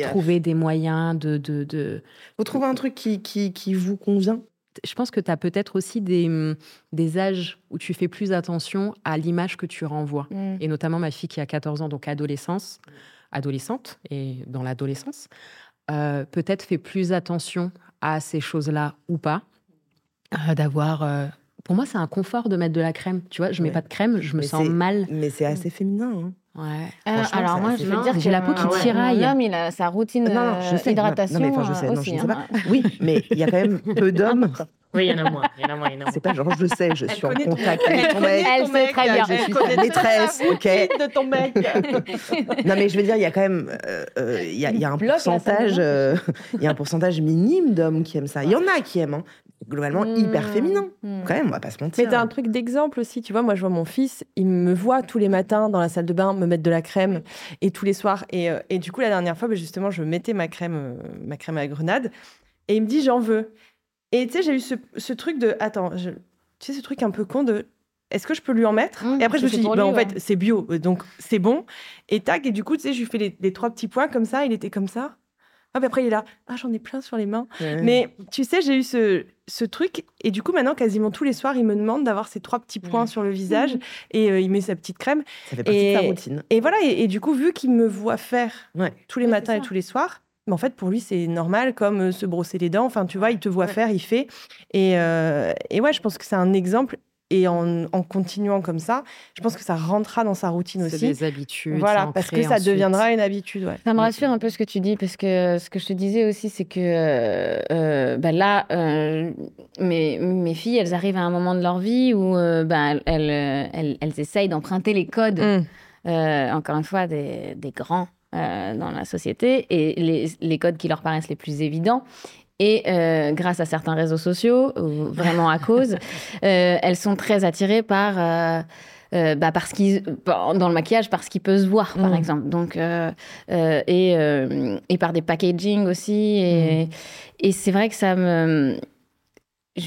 trouver des moyens de... Vous trouvez un truc qui vous convient. Je pense que tu as peut-être aussi des âges où tu fais plus attention à l'image que tu renvoies. Mmh. Et notamment ma fille qui a 14 ans, donc adolescente, et dans l'adolescence, peut-être fait plus attention à ces choses-là ou pas. D'avoir... Pour moi, c'est un confort de mettre de la crème. Tu vois, je ne mets pas de crème, je me sens mal. Mais c'est assez féminin, hein. Ouais. Alors moi, je veux dire que j'ai la peau qui tiraille. L'homme, il a sa routine d'hydratation. Non, mais enfin, je sais, aussi, je sais pas. Oui, mais il y a quand même peu d'hommes. Oui, il y en a moins. C'est pas genre, je sais, je suis en contact avec ton mec. Elle sait très bien. Je suis sa maîtresse, ok. De ton mec. Non, mais je veux dire, il y a quand même, il y a un pourcentage, minime d'hommes qui aiment ça. Il y en a qui aiment. Globalement hyper féminin, quand même, on va pas se mentir. Mais t'as un truc d'exemple aussi, tu vois, moi je vois mon fils, il me voit tous les matins dans la salle de bain me mettre de la crème, et tous les soirs, et du coup la dernière fois, justement, je mettais ma crème à la grenade, et il me dit j'en veux. Et tu sais, j'ai eu ce truc de, tu sais ce truc un peu con de, est-ce que je peux lui en mettre? Et après je me suis dit, en fait c'est bio, donc c'est bon, et tac, et du coup tu sais, je lui fais les trois petits points comme ça, il était comme ça. Hop, après, il est là. Ah, j'en ai plein sur les mains. Ouais. Mais tu sais, j'ai eu ce truc. Et du coup, maintenant, quasiment tous les soirs, il me demande d'avoir ces trois petits points sur le visage. Et il met sa petite crème. Ça fait partie de sa routine. Et voilà. Et du coup, vu qu'il me voit faire tous les matins et tous les soirs, mais en fait, pour lui, c'est normal, comme se brosser les dents. Enfin, tu vois, il te voit faire, il fait. Et ouais, je pense que c'est un exemple. Et en continuant comme ça, je pense que ça rentrera dans sa routine aussi. C'est des habitudes. Voilà, parce que ça deviendra une habitude. Ouais. Ça me rassure un peu ce que tu dis, parce que ce que je te disais aussi, c'est que mes filles, elles arrivent à un moment de leur vie où elles essayent d'emprunter les codes, encore une fois, des grands dans la société, et les codes qui leur paraissent les plus évidents. Et grâce à certains réseaux sociaux, vraiment à cause, elles sont très attirées par, dans le maquillage, par ce qui peut se voir, par exemple. Donc, et par des packaging aussi. Et c'est vrai que je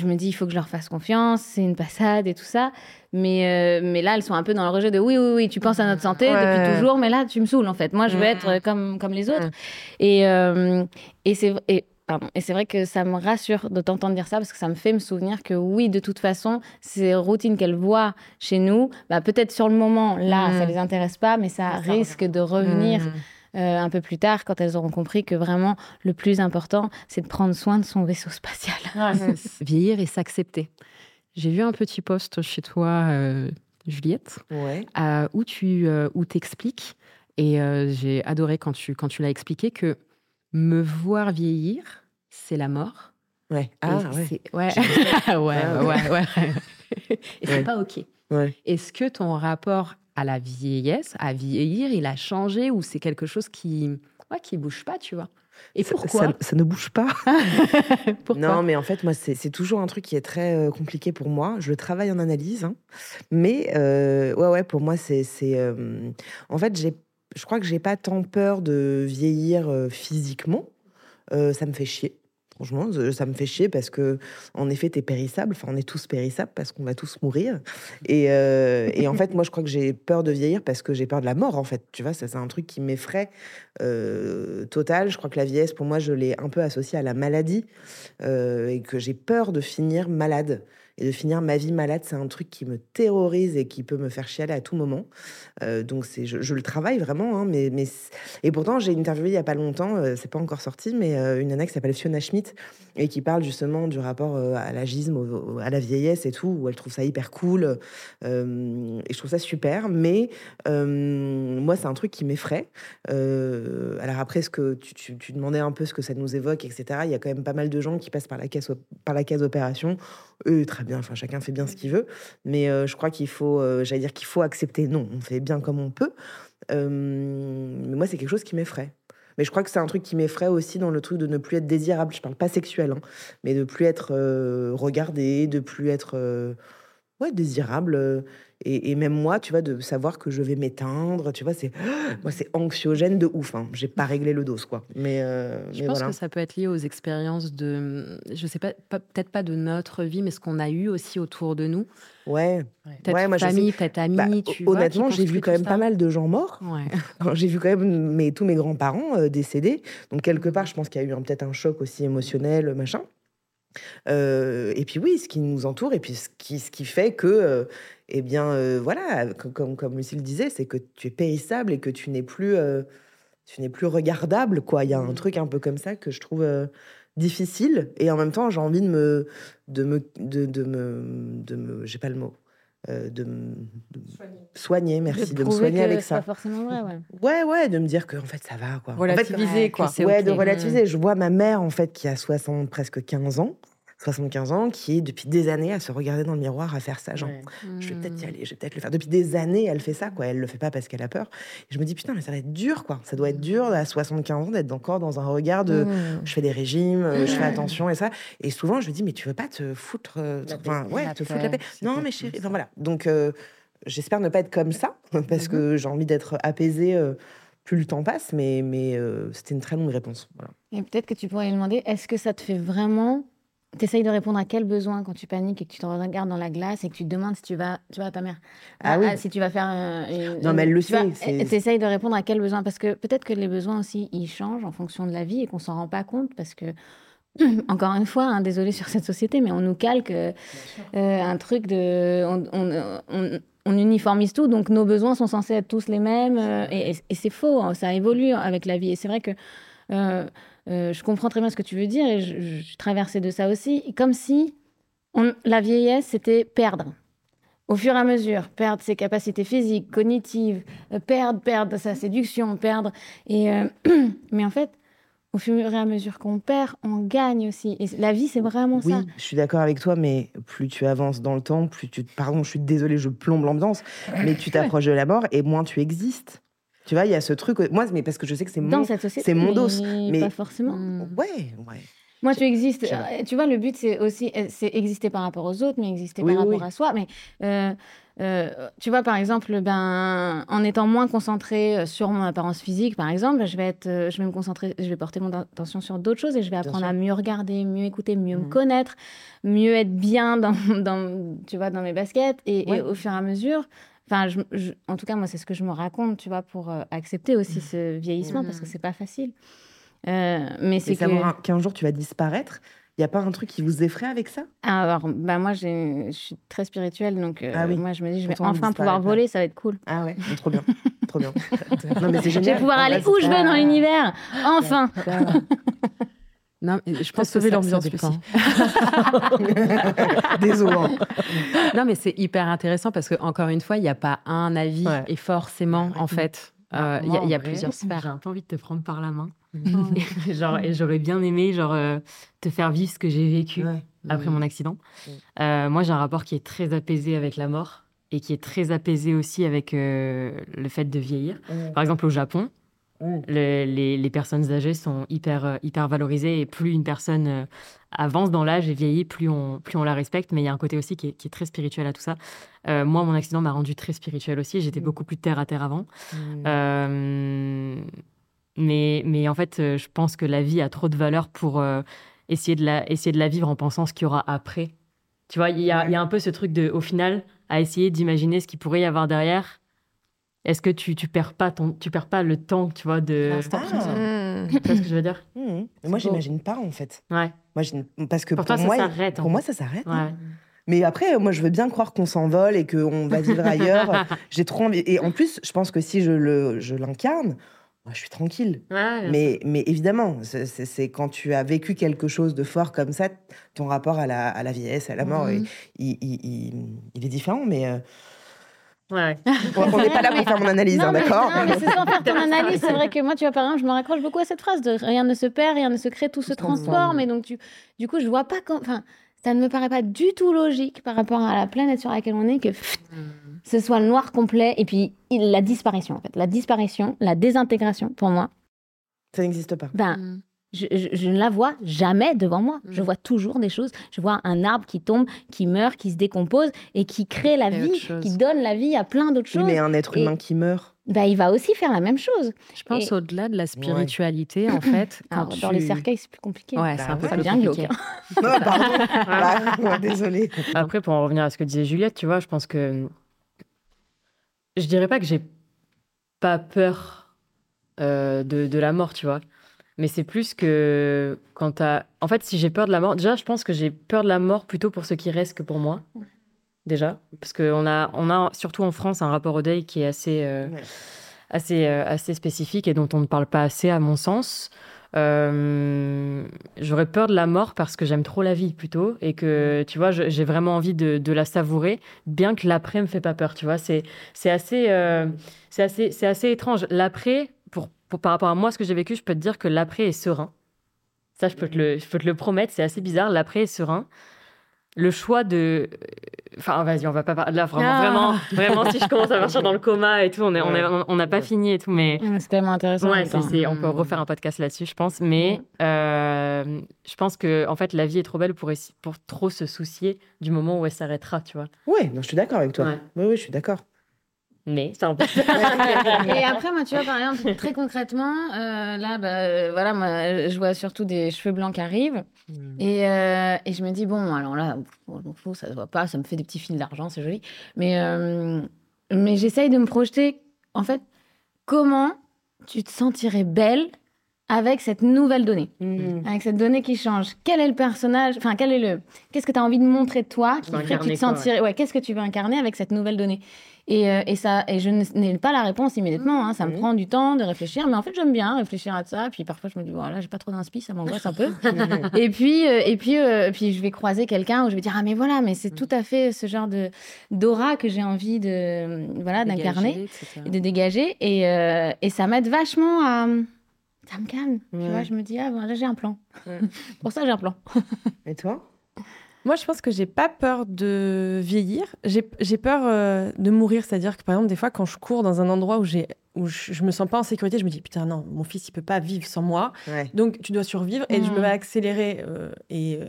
me dis, il faut que je leur fasse confiance, c'est une passade et tout ça. Mais là, elles sont un peu dans le rejet de oui, tu penses à notre santé depuis toujours, mais là, tu me saoules en fait. Moi, je veux être comme les autres. Et c'est vrai que ça me rassure de t'entendre dire ça, parce que ça me fait me souvenir que oui, de toute façon, ces routines qu'elles voient chez nous, peut-être sur le moment, là, ça ne les intéresse pas, mais ça risque de revenir un peu plus tard, quand elles auront compris que vraiment, le plus important, c'est de prendre soin de son vaisseau spatial. Ouais. Vieillir et s'accepter. J'ai vu un petit post chez toi, Juliette, où t'expliques, et j'ai adoré quand tu l'as expliqué, que me voir vieillir, c'est la mort. Ouais. Ah, ouais. Et c'est pas OK. Ouais. Est-ce que ton rapport à la vieillesse, à vieillir, il a changé, ou c'est quelque chose qui bouge pas, tu vois? Et pourquoi ça ne bouge pas. Pourquoi? Non, mais en fait, moi, c'est toujours un truc qui est très compliqué pour moi. Je le travaille en analyse, hein. Mais pour moi, c'est en fait, je crois que j'ai pas tant peur de vieillir physiquement. Ça me fait chier. Franchement, ça me fait chier parce que, en effet, t'es périssable. Enfin, on est tous périssables parce qu'on va tous mourir. Et en fait, moi, je crois que j'ai peur de vieillir parce que j'ai peur de la mort, en fait. Tu vois, ça, c'est un truc qui m'effraie total. Je crois que la vieillesse, pour moi, je l'ai un peu associée à la maladie et que j'ai peur de finir malade. Et de finir ma vie malade, c'est un truc qui me terrorise et qui peut me faire chialer à tout moment. Donc, je le travaille vraiment. Hein, mais... Et pourtant, j'ai interviewé il n'y a pas longtemps, c'est pas encore sorti, mais une nana qui s'appelle Fiona Schmidt et qui parle justement du rapport à l'agisme, à la vieillesse et tout, où elle trouve ça hyper cool. Et je trouve ça super. Mais moi, c'est un truc qui m'effraie. Alors après, ce que tu demandais un peu ce que ça nous évoque, etc. Il y a quand même pas mal de gens qui passent par la case opération. Eux, très bien, enfin, chacun fait bien ce qu'il veut, mais je crois qu'il faut, accepter, non, on fait bien comme on peut, mais moi, c'est quelque chose qui m'effraie. Mais je crois que c'est un truc qui m'effraie aussi dans le truc de ne plus être désirable, je parle pas sexuel, hein, mais de plus être regardée, de plus être désirable, Et même moi, tu vois, de savoir que je vais m'éteindre, tu vois, c'est... Moi, c'est anxiogène de ouf. Hein. J'ai pas réglé le dos, quoi. Mais je pense que ça peut être lié aux expériences de... Je sais pas, peut-être pas de notre vie, mais ce qu'on a eu aussi autour de nous. Ouais. Peut-être famille, amis, honnêtement, j'ai vu quand même pas mal de gens morts. Ouais. J'ai vu quand même tous mes grands-parents décédés. Donc, quelque part, je pense qu'il y a eu peut-être un choc aussi émotionnel, machin. Et puis oui, ce qui nous entoure, et puis ce qui fait que, comme Lucille disait, c'est que tu es périssable et que tu n'es plus regardable, quoi. Il y a un truc un peu comme ça que je trouve difficile, et en même temps, j'ai envie de me j'ai pas le mot. De me soigner, merci, de me soigner avec ça. C'est pas forcément vrai, ouais, de me dire que en fait ça va, quoi. Relativiser, c'est ouais, okay. De relativiser. Je vois ma mère en fait qui a 75 ans, qui depuis des années à se regarder dans le miroir à faire ça, genre. Ouais. Je vais peut-être y aller, je vais peut-être le faire. Depuis des années, elle fait ça, quoi. Elle le fait pas parce qu'elle a peur. Et je me dis putain, mais ça doit être dur, quoi. Ça doit être dur à 75 ans d'être encore dans un regard de je fais des régimes, je fais attention et ça. Et souvent je me dis mais tu veux pas te foutre, la paix. Non mais chérie, enfin voilà. Donc j'espère ne pas être comme ça parce que j'ai envie d'être apaisée. Plus le temps passe, mais c'était une très longue réponse. Voilà. Et peut-être que tu pourrais lui demander est-ce que ça te fait vraiment... T'essayes de répondre à quel besoin quand tu paniques et que tu te regardes dans la glace et que tu te demandes si tu vas à ta mère, si tu vas faire... mais elle le sait. T'essayes de répondre à quel besoin, parce que peut-être que les besoins aussi, ils changent en fonction de la vie et qu'on s'en rend pas compte parce que, encore une fois, désolée sur cette société, mais on nous calque un truc de... On uniformise tout, donc nos besoins sont censés être tous les mêmes et c'est faux, ça évolue avec la vie et c'est vrai que... je comprends très bien ce que tu veux dire et je traversais de ça aussi. Comme si la vieillesse, c'était perdre. Au fur et à mesure, perdre ses capacités physiques, cognitives, perdre sa séduction, perdre... Mais en fait, au fur et à mesure qu'on perd, on gagne aussi. Et la vie, c'est vraiment ça. Oui, je suis d'accord avec toi, mais plus tu avances dans le temps, plus tu... Pardon, je suis désolée, je plombe l'ambiance, mais tu t'approches de la mort et moins tu existes. Tu vois, il y a ce truc... Moi, mais parce que je sais que c'est mon... Dans cette société, c'est mon dos. Mais pas forcément. Ouais. Moi, tu existes. Tu vois, le but, c'est aussi... C'est exister par rapport aux autres, mais exister par rapport à soi. Mais tu vois, par exemple, en étant moins concentrée sur mon apparence physique, par exemple, je vais me concentrer, je vais porter mon attention sur d'autres choses et je vais apprendre à mieux regarder, mieux écouter, mieux me connaître, mieux être bien dans mes baskets. Et au fur et à mesure... Enfin, en tout cas, moi, c'est ce que je me raconte, tu vois, pour accepter aussi ce vieillissement, parce que c'est pas facile. Mais c'est savoir qu'un jour, tu vas disparaître, il n'y a pas un truc qui vous effraie avec ça ? Alors, moi, je suis très spirituelle, donc moi, je me dis, je vais enfin pouvoir voler, ça va être cool. Ah ouais, trop bien, trop bien. Non, mais c'est génial. Je vais pouvoir aller où je veux dans l'univers, enfin. Non, je pense sauver l'ambiance aussi. Désolant. Non, mais c'est hyper intéressant parce que encore une fois, il n'y a pas un avis et forcément, en fait, il y a plusieurs sphères. J'ai un peu envie de te prendre par la main. Et j'aurais bien aimé, te faire vivre ce que j'ai vécu après mon accident. Moi, j'ai un rapport qui est très apaisé avec la mort et qui est très apaisé aussi avec le fait de vieillir. Par exemple, au Japon. Les personnes âgées sont hyper valorisées et plus une personne avance dans l'âge et vieillit, plus on la respecte. Mais il y a un côté aussi qui est très spirituel à tout ça. Moi, mon accident m'a rendue très spirituelle aussi. J'étais beaucoup plus terre à terre avant. Mais en fait, je pense que la vie a trop de valeur pour essayer de la vivre en pensant ce qu'il y aura après. Tu vois, il y a un peu ce truc de, au final, à essayer d'imaginer ce qu'il pourrait y avoir derrière. Est-ce que tu perds pas le temps, tu vois, de l'instant présent. Tu vois ce que je veux dire ? Moi, j'imagine pas, en fait. Ouais. Parce que pour moi, ça s'arrête. Ouais. Mais après, moi, je veux bien croire qu'on s'envole et qu'on va vivre ailleurs. J'ai trop envie. Et en plus, je pense que si je l'incarne, moi, je suis tranquille. Ouais, mais évidemment, c'est quand tu as vécu quelque chose de fort comme ça, ton rapport à la vieillesse, à la mort, il est différent, mais... Ouais. On n'est pas là pour faire mon analyse, d'accord ? Non, mais c'est sans faire ton analyse. C'est vrai que moi, tu vois, par exemple, je me raccroche beaucoup à cette phrase de rien ne se perd, rien ne se crée, tout se transforme. Et donc, du coup, je vois pas quand. Enfin, ça ne me paraît pas du tout logique par rapport à la planète sur laquelle on est que ce soit le noir complet et puis la disparition, en fait. La disparition, la désintégration, pour moi. Ça n'existe pas. Je ne la vois jamais devant moi. Je vois toujours des choses. Je vois un arbre qui tombe, qui meurt, qui se décompose et qui crée la vie, qui donne la vie à plein d'autres choses. Mais un être humain qui meurt, il va aussi faire la même chose. Je pense au-delà de la spiritualité, en fait. Alors, dans les cercueils, c'est plus compliqué. Ouais, c'est un peu plus compliqué. Non, pardon. Désolée. Après, pour en revenir à ce que disait Juliette, tu vois, je pense que... Je dirais pas que j'ai pas peur de la mort, tu vois. Mais c'est plus que quand t'as... En fait, si j'ai peur de la mort... Déjà, je pense que j'ai peur de la mort plutôt pour ceux qui restent que pour moi. Déjà. Parce qu'on a, surtout en France, un rapport au deuil qui est assez spécifique et dont on ne parle pas assez, à mon sens. J'aurais peur de la mort parce que j'aime trop la vie, plutôt. Et que, tu vois, j'ai vraiment envie de la savourer, bien que l'après me fait pas peur, tu vois. C'est assez étrange. L'après... Par rapport à moi, ce que j'ai vécu, je peux te dire que l'après est serein. Ça, je peux te le promettre, c'est assez bizarre. L'après est serein. Le choix de... Enfin, vas-y, on va pas parler... Là, vraiment, si je commence à partir dans le coma et tout, on n'a pas fini et tout, mais... C'est tellement intéressant. Ouais, on peut refaire un podcast là-dessus, je pense. Mais je pense que, en fait, la vie est trop belle pour trop se soucier du moment où elle s'arrêtera, tu vois. Ouais, non, je suis d'accord avec toi. Ouais. Oui, je suis d'accord. Mais c'est un peu... Et après, moi, tu vois, par exemple, très concrètement, moi, je vois surtout des cheveux blancs qui arrivent. Et je me dis, bon, alors là, ça se voit pas, ça me fait des petits fils d'argent, c'est joli. Mais j'essaye de me projeter, en fait, comment tu te sentirais belle avec cette nouvelle donnée, avec cette donnée qui change. Quel est le personnage, qu'est-ce que tu as envie de montrer de toi qui ferait que tu te sentirais... Ouais, qu'est-ce que tu veux incarner avec cette nouvelle donnée? Et je n'ai pas la réponse immédiatement, ça me prend du temps de réfléchir, mais en fait j'aime bien réfléchir à ça, puis parfois je me dis voilà, j'ai pas trop d'inspi, ça m'angoisse un peu. et puis je vais croiser quelqu'un où je vais dire mais c'est tout à fait ce genre d'aura que j'ai envie d'incarner et de dégager, et ça m'aide vachement à... ça me calme, tu vois, je me dis là j'ai un plan. Pour ça j'ai un plan. Et toi? Moi, je pense que j'ai pas peur de vieillir. J'ai peur de mourir. C'est-à-dire que, par exemple, des fois, quand je cours dans un endroit où je me sens pas en sécurité, je me dis, putain, non, mon fils, il peut pas vivre sans moi. Ouais. Donc, tu dois survivre. Et je me vais accélérer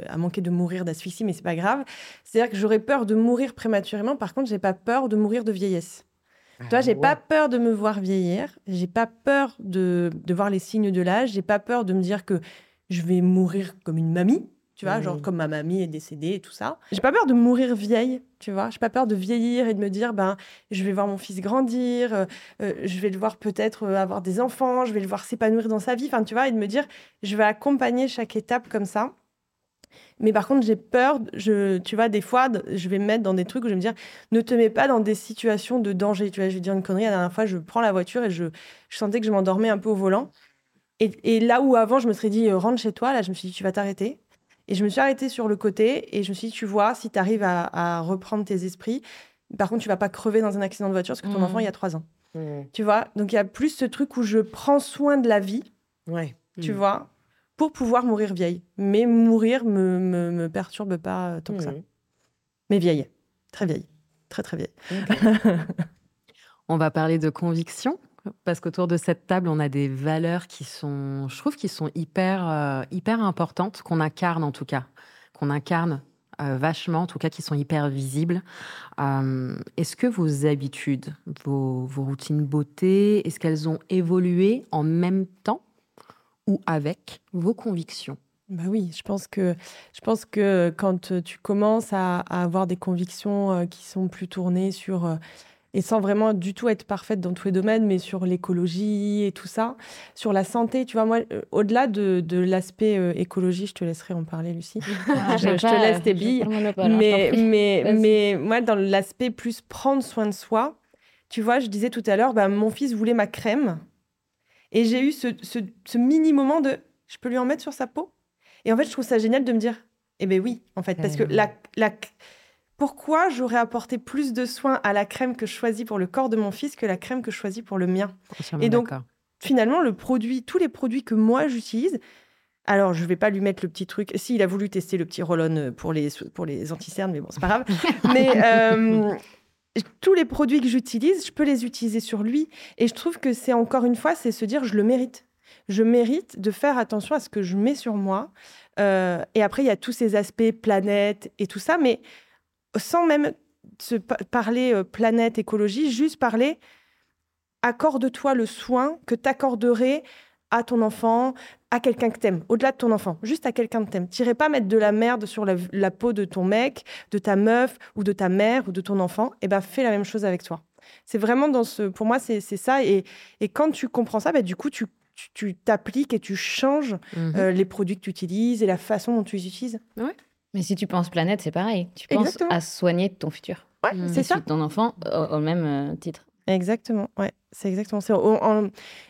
à manquer de mourir d'asphyxie, mais c'est pas grave. C'est-à-dire que j'aurais peur de mourir prématurément. Par contre, j'ai pas peur de mourir de vieillesse. Toi, j'ai pas peur de me voir vieillir. J'ai pas peur de voir les signes de l'âge. J'ai pas peur de me dire que je vais mourir comme une mamie. Tu vois, genre comme ma mamie est décédée et tout ça. J'ai pas peur de mourir vieille, tu vois. J'ai pas peur de vieillir et de me dire, je vais voir mon fils grandir, je vais le voir peut-être avoir des enfants, je vais le voir s'épanouir dans sa vie, enfin, tu vois, et de me dire, je vais accompagner chaque étape comme ça. Mais par contre, j'ai peur, tu vois, des fois, je vais me mettre dans des trucs où je vais me dire, ne te mets pas dans des situations de danger. Tu vois, je vais dire une connerie, la dernière fois, je prends la voiture et je sentais que je m'endormais un peu au volant. Et là où avant, je me serais dit, rentre chez toi, là, je me suis dit, tu vas t'arrêter. Et je me suis arrêtée sur le côté et je me suis dit, tu vois, si tu arrives à reprendre tes esprits, par contre, tu vas pas crever dans un accident de voiture parce que ton enfant, il y a 3 ans. Tu vois, donc il y a plus ce truc où je prends soin de la vie, tu vois, pour pouvoir mourir vieille. Mais mourir me perturbe pas tant que ça. Mais vieille, très très vieille. Okay. On va parler de conviction. Parce qu'autour de cette table, on a des valeurs qui sont hyper importantes, qu'on incarne vachement, en tout cas, qui sont hyper visibles. Est-ce que vos habitudes, vos routines beauté, est-ce qu'elles ont évolué en même temps ou avec vos convictions ? Oui, je pense que quand tu commences à avoir des convictions qui sont plus tournées sur... et sans vraiment du tout être parfaite dans tous les domaines, mais sur l'écologie et tout ça, sur la santé, tu vois, moi, au-delà de l'aspect écologie, je te laisserai en parler, Lucie. Je te laisse tes billes. Mais moi, dans l'aspect plus prendre soin de soi, tu vois, je disais tout à l'heure, mon fils voulait ma crème, et j'ai eu ce mini moment de, je peux lui en mettre sur sa peau. Et en fait, je trouve ça génial de me dire, oui, en fait, parce que pourquoi j'aurais apporté plus de soins à la crème que je choisis pour le corps de mon fils que la crème que je choisis pour le mien? Et donc, finalement, tous les produits que moi j'utilise, alors je ne vais pas lui mettre le petit truc. Si, il a voulu tester le petit roll-on pour les anti-cernes, mais bon, c'est pas grave. Mais tous les produits que j'utilise, je peux les utiliser sur lui. Et je trouve que c'est encore une fois, c'est se dire je le mérite. Je mérite de faire attention à ce que je mets sur moi. Et après, il y a tous ces aspects planète et tout ça, mais sans même se parler planète, écologie, juste parler accorde-toi le soin que t'accorderais à ton enfant, à quelqu'un que t'aimes, au-delà de ton enfant, juste à quelqu'un que t'aimes. T'irais pas mettre de la merde sur la peau de ton mec, de ta meuf, ou de ta mère, ou de ton enfant. Et ben, fais la même chose avec toi. C'est vraiment pour moi, c'est ça. Et quand tu comprends ça, ben, du coup, tu t'appliques et tu changes les produits que tu utilises et la façon dont tu les utilises. Ouais. Mais si tu penses planète, c'est pareil. Tu penses Exactement. À soigner ton futur. Ouais, c'est ça. Ton enfant au même titre. Exactement, ouais, c'est exactement ça.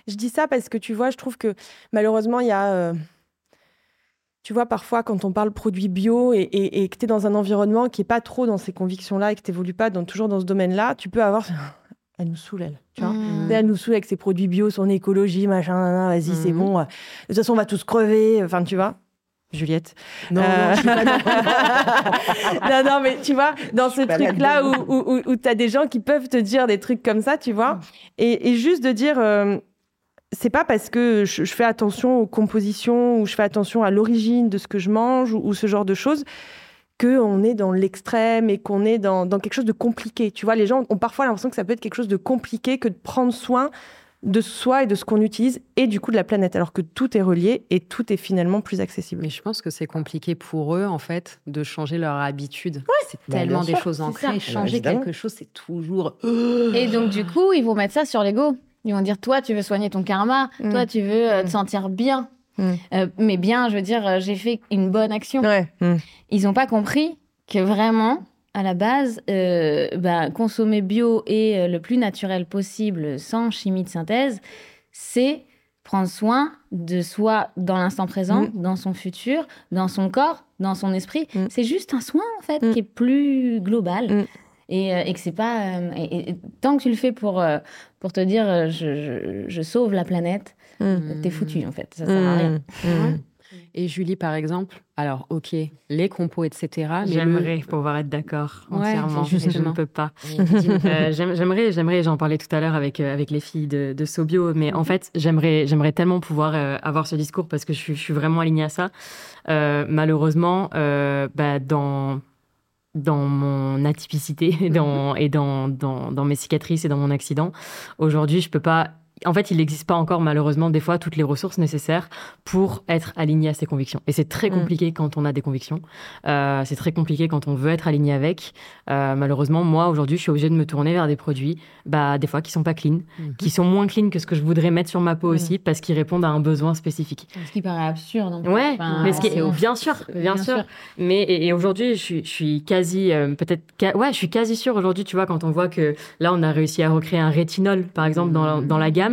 Je dis ça parce que tu vois, je trouve que malheureusement, il y a... tu vois, parfois, quand on parle produits bio et que tu es dans un environnement qui n'est pas trop dans ces convictions-là et que tu n'évolues pas toujours dans ce domaine-là, tu peux avoir... Elle nous saoule, elle. Tu vois Elle nous saoule avec ses produits bio, son écologie, machin, vas-y, c'est bon. De toute façon, on va tous crever. Enfin, tu vois, Juliette. Non, je suis pas... non, mais tu vois, dans ce truc-là où tu as des gens qui peuvent te dire des trucs comme ça, tu vois. Et juste de dire... c'est pas parce que je fais attention aux compositions ou je fais attention à l'origine de ce que je mange ou ce genre de choses qu'on est dans l'extrême et qu'on est dans quelque chose de compliqué. Tu vois, les gens ont parfois l'impression que ça peut être quelque chose de compliqué que de prendre soin de soi et de ce qu'on utilise et du coup de la planète, alors que tout est relié et tout est finalement plus accessible. Mais je pense que c'est compliqué pour eux, en fait, de changer leur habitude. Ouais, c'est tellement des choses ancrées. Changer quelque chose, c'est toujours... Et donc, du coup, ils vont mettre ça sur l'ego. Ils vont dire, toi, tu veux soigner ton karma, toi, tu veux te sentir bien. Mais bien, je veux dire, j'ai fait une bonne action. Ouais. Ils n'ont pas compris que vraiment, à la base, consommer bio et le plus naturel possible, sans chimie de synthèse, c'est prendre soin de soi dans l'instant présent, dans son futur, dans son corps, dans son esprit. C'est juste un soin, en fait, qui est plus global. Et que c'est pas... tant que tu le fais pour te dire je sauve la planète, t'es foutu en fait, ça sert à rien. Et Julie, par exemple, alors ok, les compos, etc. Mais j'aimerais pouvoir être d'accord entièrement, je ne peux pas. J'aimerais, j'en parlais tout à l'heure avec les filles de SO'BiO, mais en fait, j'aimerais tellement pouvoir avoir ce discours parce que je suis vraiment alignée à ça. Malheureusement, dans mon atypicité et dans mes cicatrices et dans mon accident. Aujourd'hui, je peux pas... En fait, il n'existe pas encore, malheureusement, des fois, toutes les ressources nécessaires pour être aligné à ses convictions. Et c'est très compliqué quand on a des convictions. C'est très compliqué quand on veut être aligné avec. Malheureusement, moi, aujourd'hui, je suis obligée de me tourner vers des produits, des fois, qui ne sont pas clean, qui sont moins clean que ce que je voudrais mettre sur ma peau aussi, parce qu'ils répondent à un besoin spécifique. Ce qui paraît absurde. En fait. Ouais, enfin, mais ce qui est... Bien sûr. Mais, et aujourd'hui, je suis quasi... je suis quasi sûre aujourd'hui, tu vois, quand on voit que là, on a réussi à recréer un rétinol, par exemple, dans la gamme,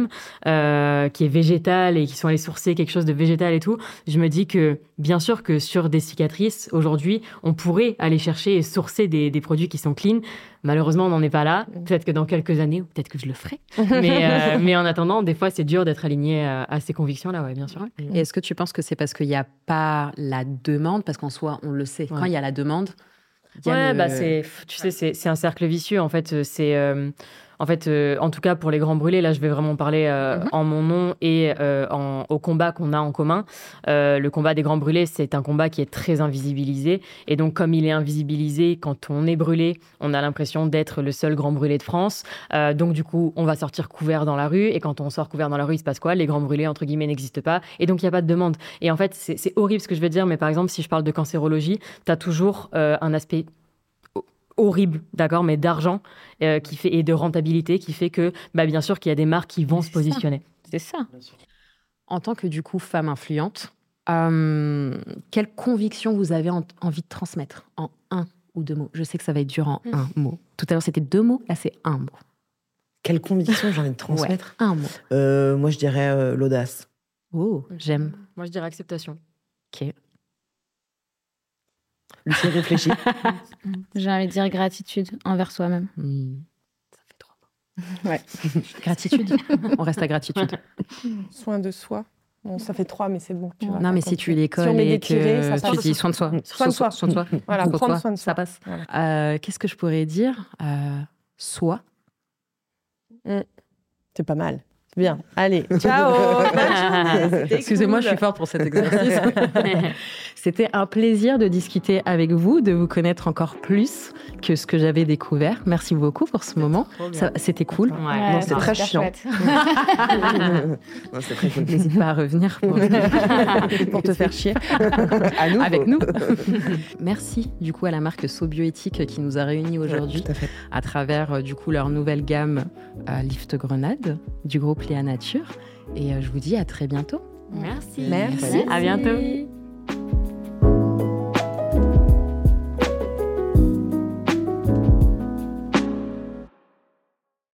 qui est végétale et qui sont allés sourcer quelque chose de végétal et tout, je me dis que bien sûr que sur des cicatrices, aujourd'hui, on pourrait aller chercher et sourcer des produits qui sont clean. Malheureusement, on n'en est pas là. Peut-être que dans quelques années, peut-être que je le ferai. Mais en attendant, des fois, c'est dur d'être aligné à ces convictions-là, ouais, bien sûr. Et est-ce que tu penses que c'est parce qu'il n'y a pas la demande ? Parce qu'en soi, on le sait. Ouais. Quand il y a la demande... c'est un cercle vicieux, en fait. C'est... en tout cas, pour les grands brûlés, là, je vais vraiment parler en mon nom et au combat qu'on a en commun. Le combat des grands brûlés, c'est un combat qui est très invisibilisé. Et donc, comme il est invisibilisé, quand on est brûlé, on a l'impression d'être le seul grand brûlé de France. Donc, du coup, on va sortir couvert dans la rue. Et quand on sort couvert dans la rue, il se passe quoi ? Les grands brûlés, entre guillemets, n'existent pas. Et donc, il n'y a pas de demande. Et en fait, c'est horrible ce que je vais dire. Mais par exemple, si je parle de cancérologie, tu as toujours un aspect... horrible, d'accord, mais d'argent et de rentabilité qui fait que, bien sûr, qu'il y a des marques qui vont se positionner. C'est ça. En tant que, du coup, femme influente, quelle conviction vous avez envie de transmettre en un ou deux mots ? Je sais que ça va être dur en un mot. Tout à l'heure, c'était 2 mots, là, c'est 1 mot. Quelle conviction j'ai envie de transmettre ? Ouais, 1 mot. Moi, je dirais l'audace. Oh, j'aime. Moi, je dirais acceptation. Ok. Lucie réfléchit. J'ai envie de dire gratitude envers soi-même. Ça fait 3 mots. Ouais. Gratitude. On reste à gratitude. Soin de soi. Bon, ça fait 3, mais c'est bon. Tu vois, non, mais si tu l'écoles et que tu dis soin de soi. Soin de soi. Voilà, prendre soin de soi. Ça passe. Voilà. Qu'est-ce que je pourrais dire ? Soi. C'est pas mal. Bien, allez, ciao. Excusez-moi, cool. Je suis forte pour cet exercice. C'était un plaisir de discuter avec vous, de vous connaître encore plus que ce que j'avais découvert. Merci beaucoup pour ce moment. C'était cool. Ouais. Non, c'est très chiant. N'hésite pas à revenir pour te faire chier. À nous, avec nous. Merci du coup à la marque SO'BiO étic qui nous a réunis aujourd'hui à travers du coup leur nouvelle gamme Lift Grenade du groupe Léa Nature, et je vous dis à très bientôt. Merci. À bientôt.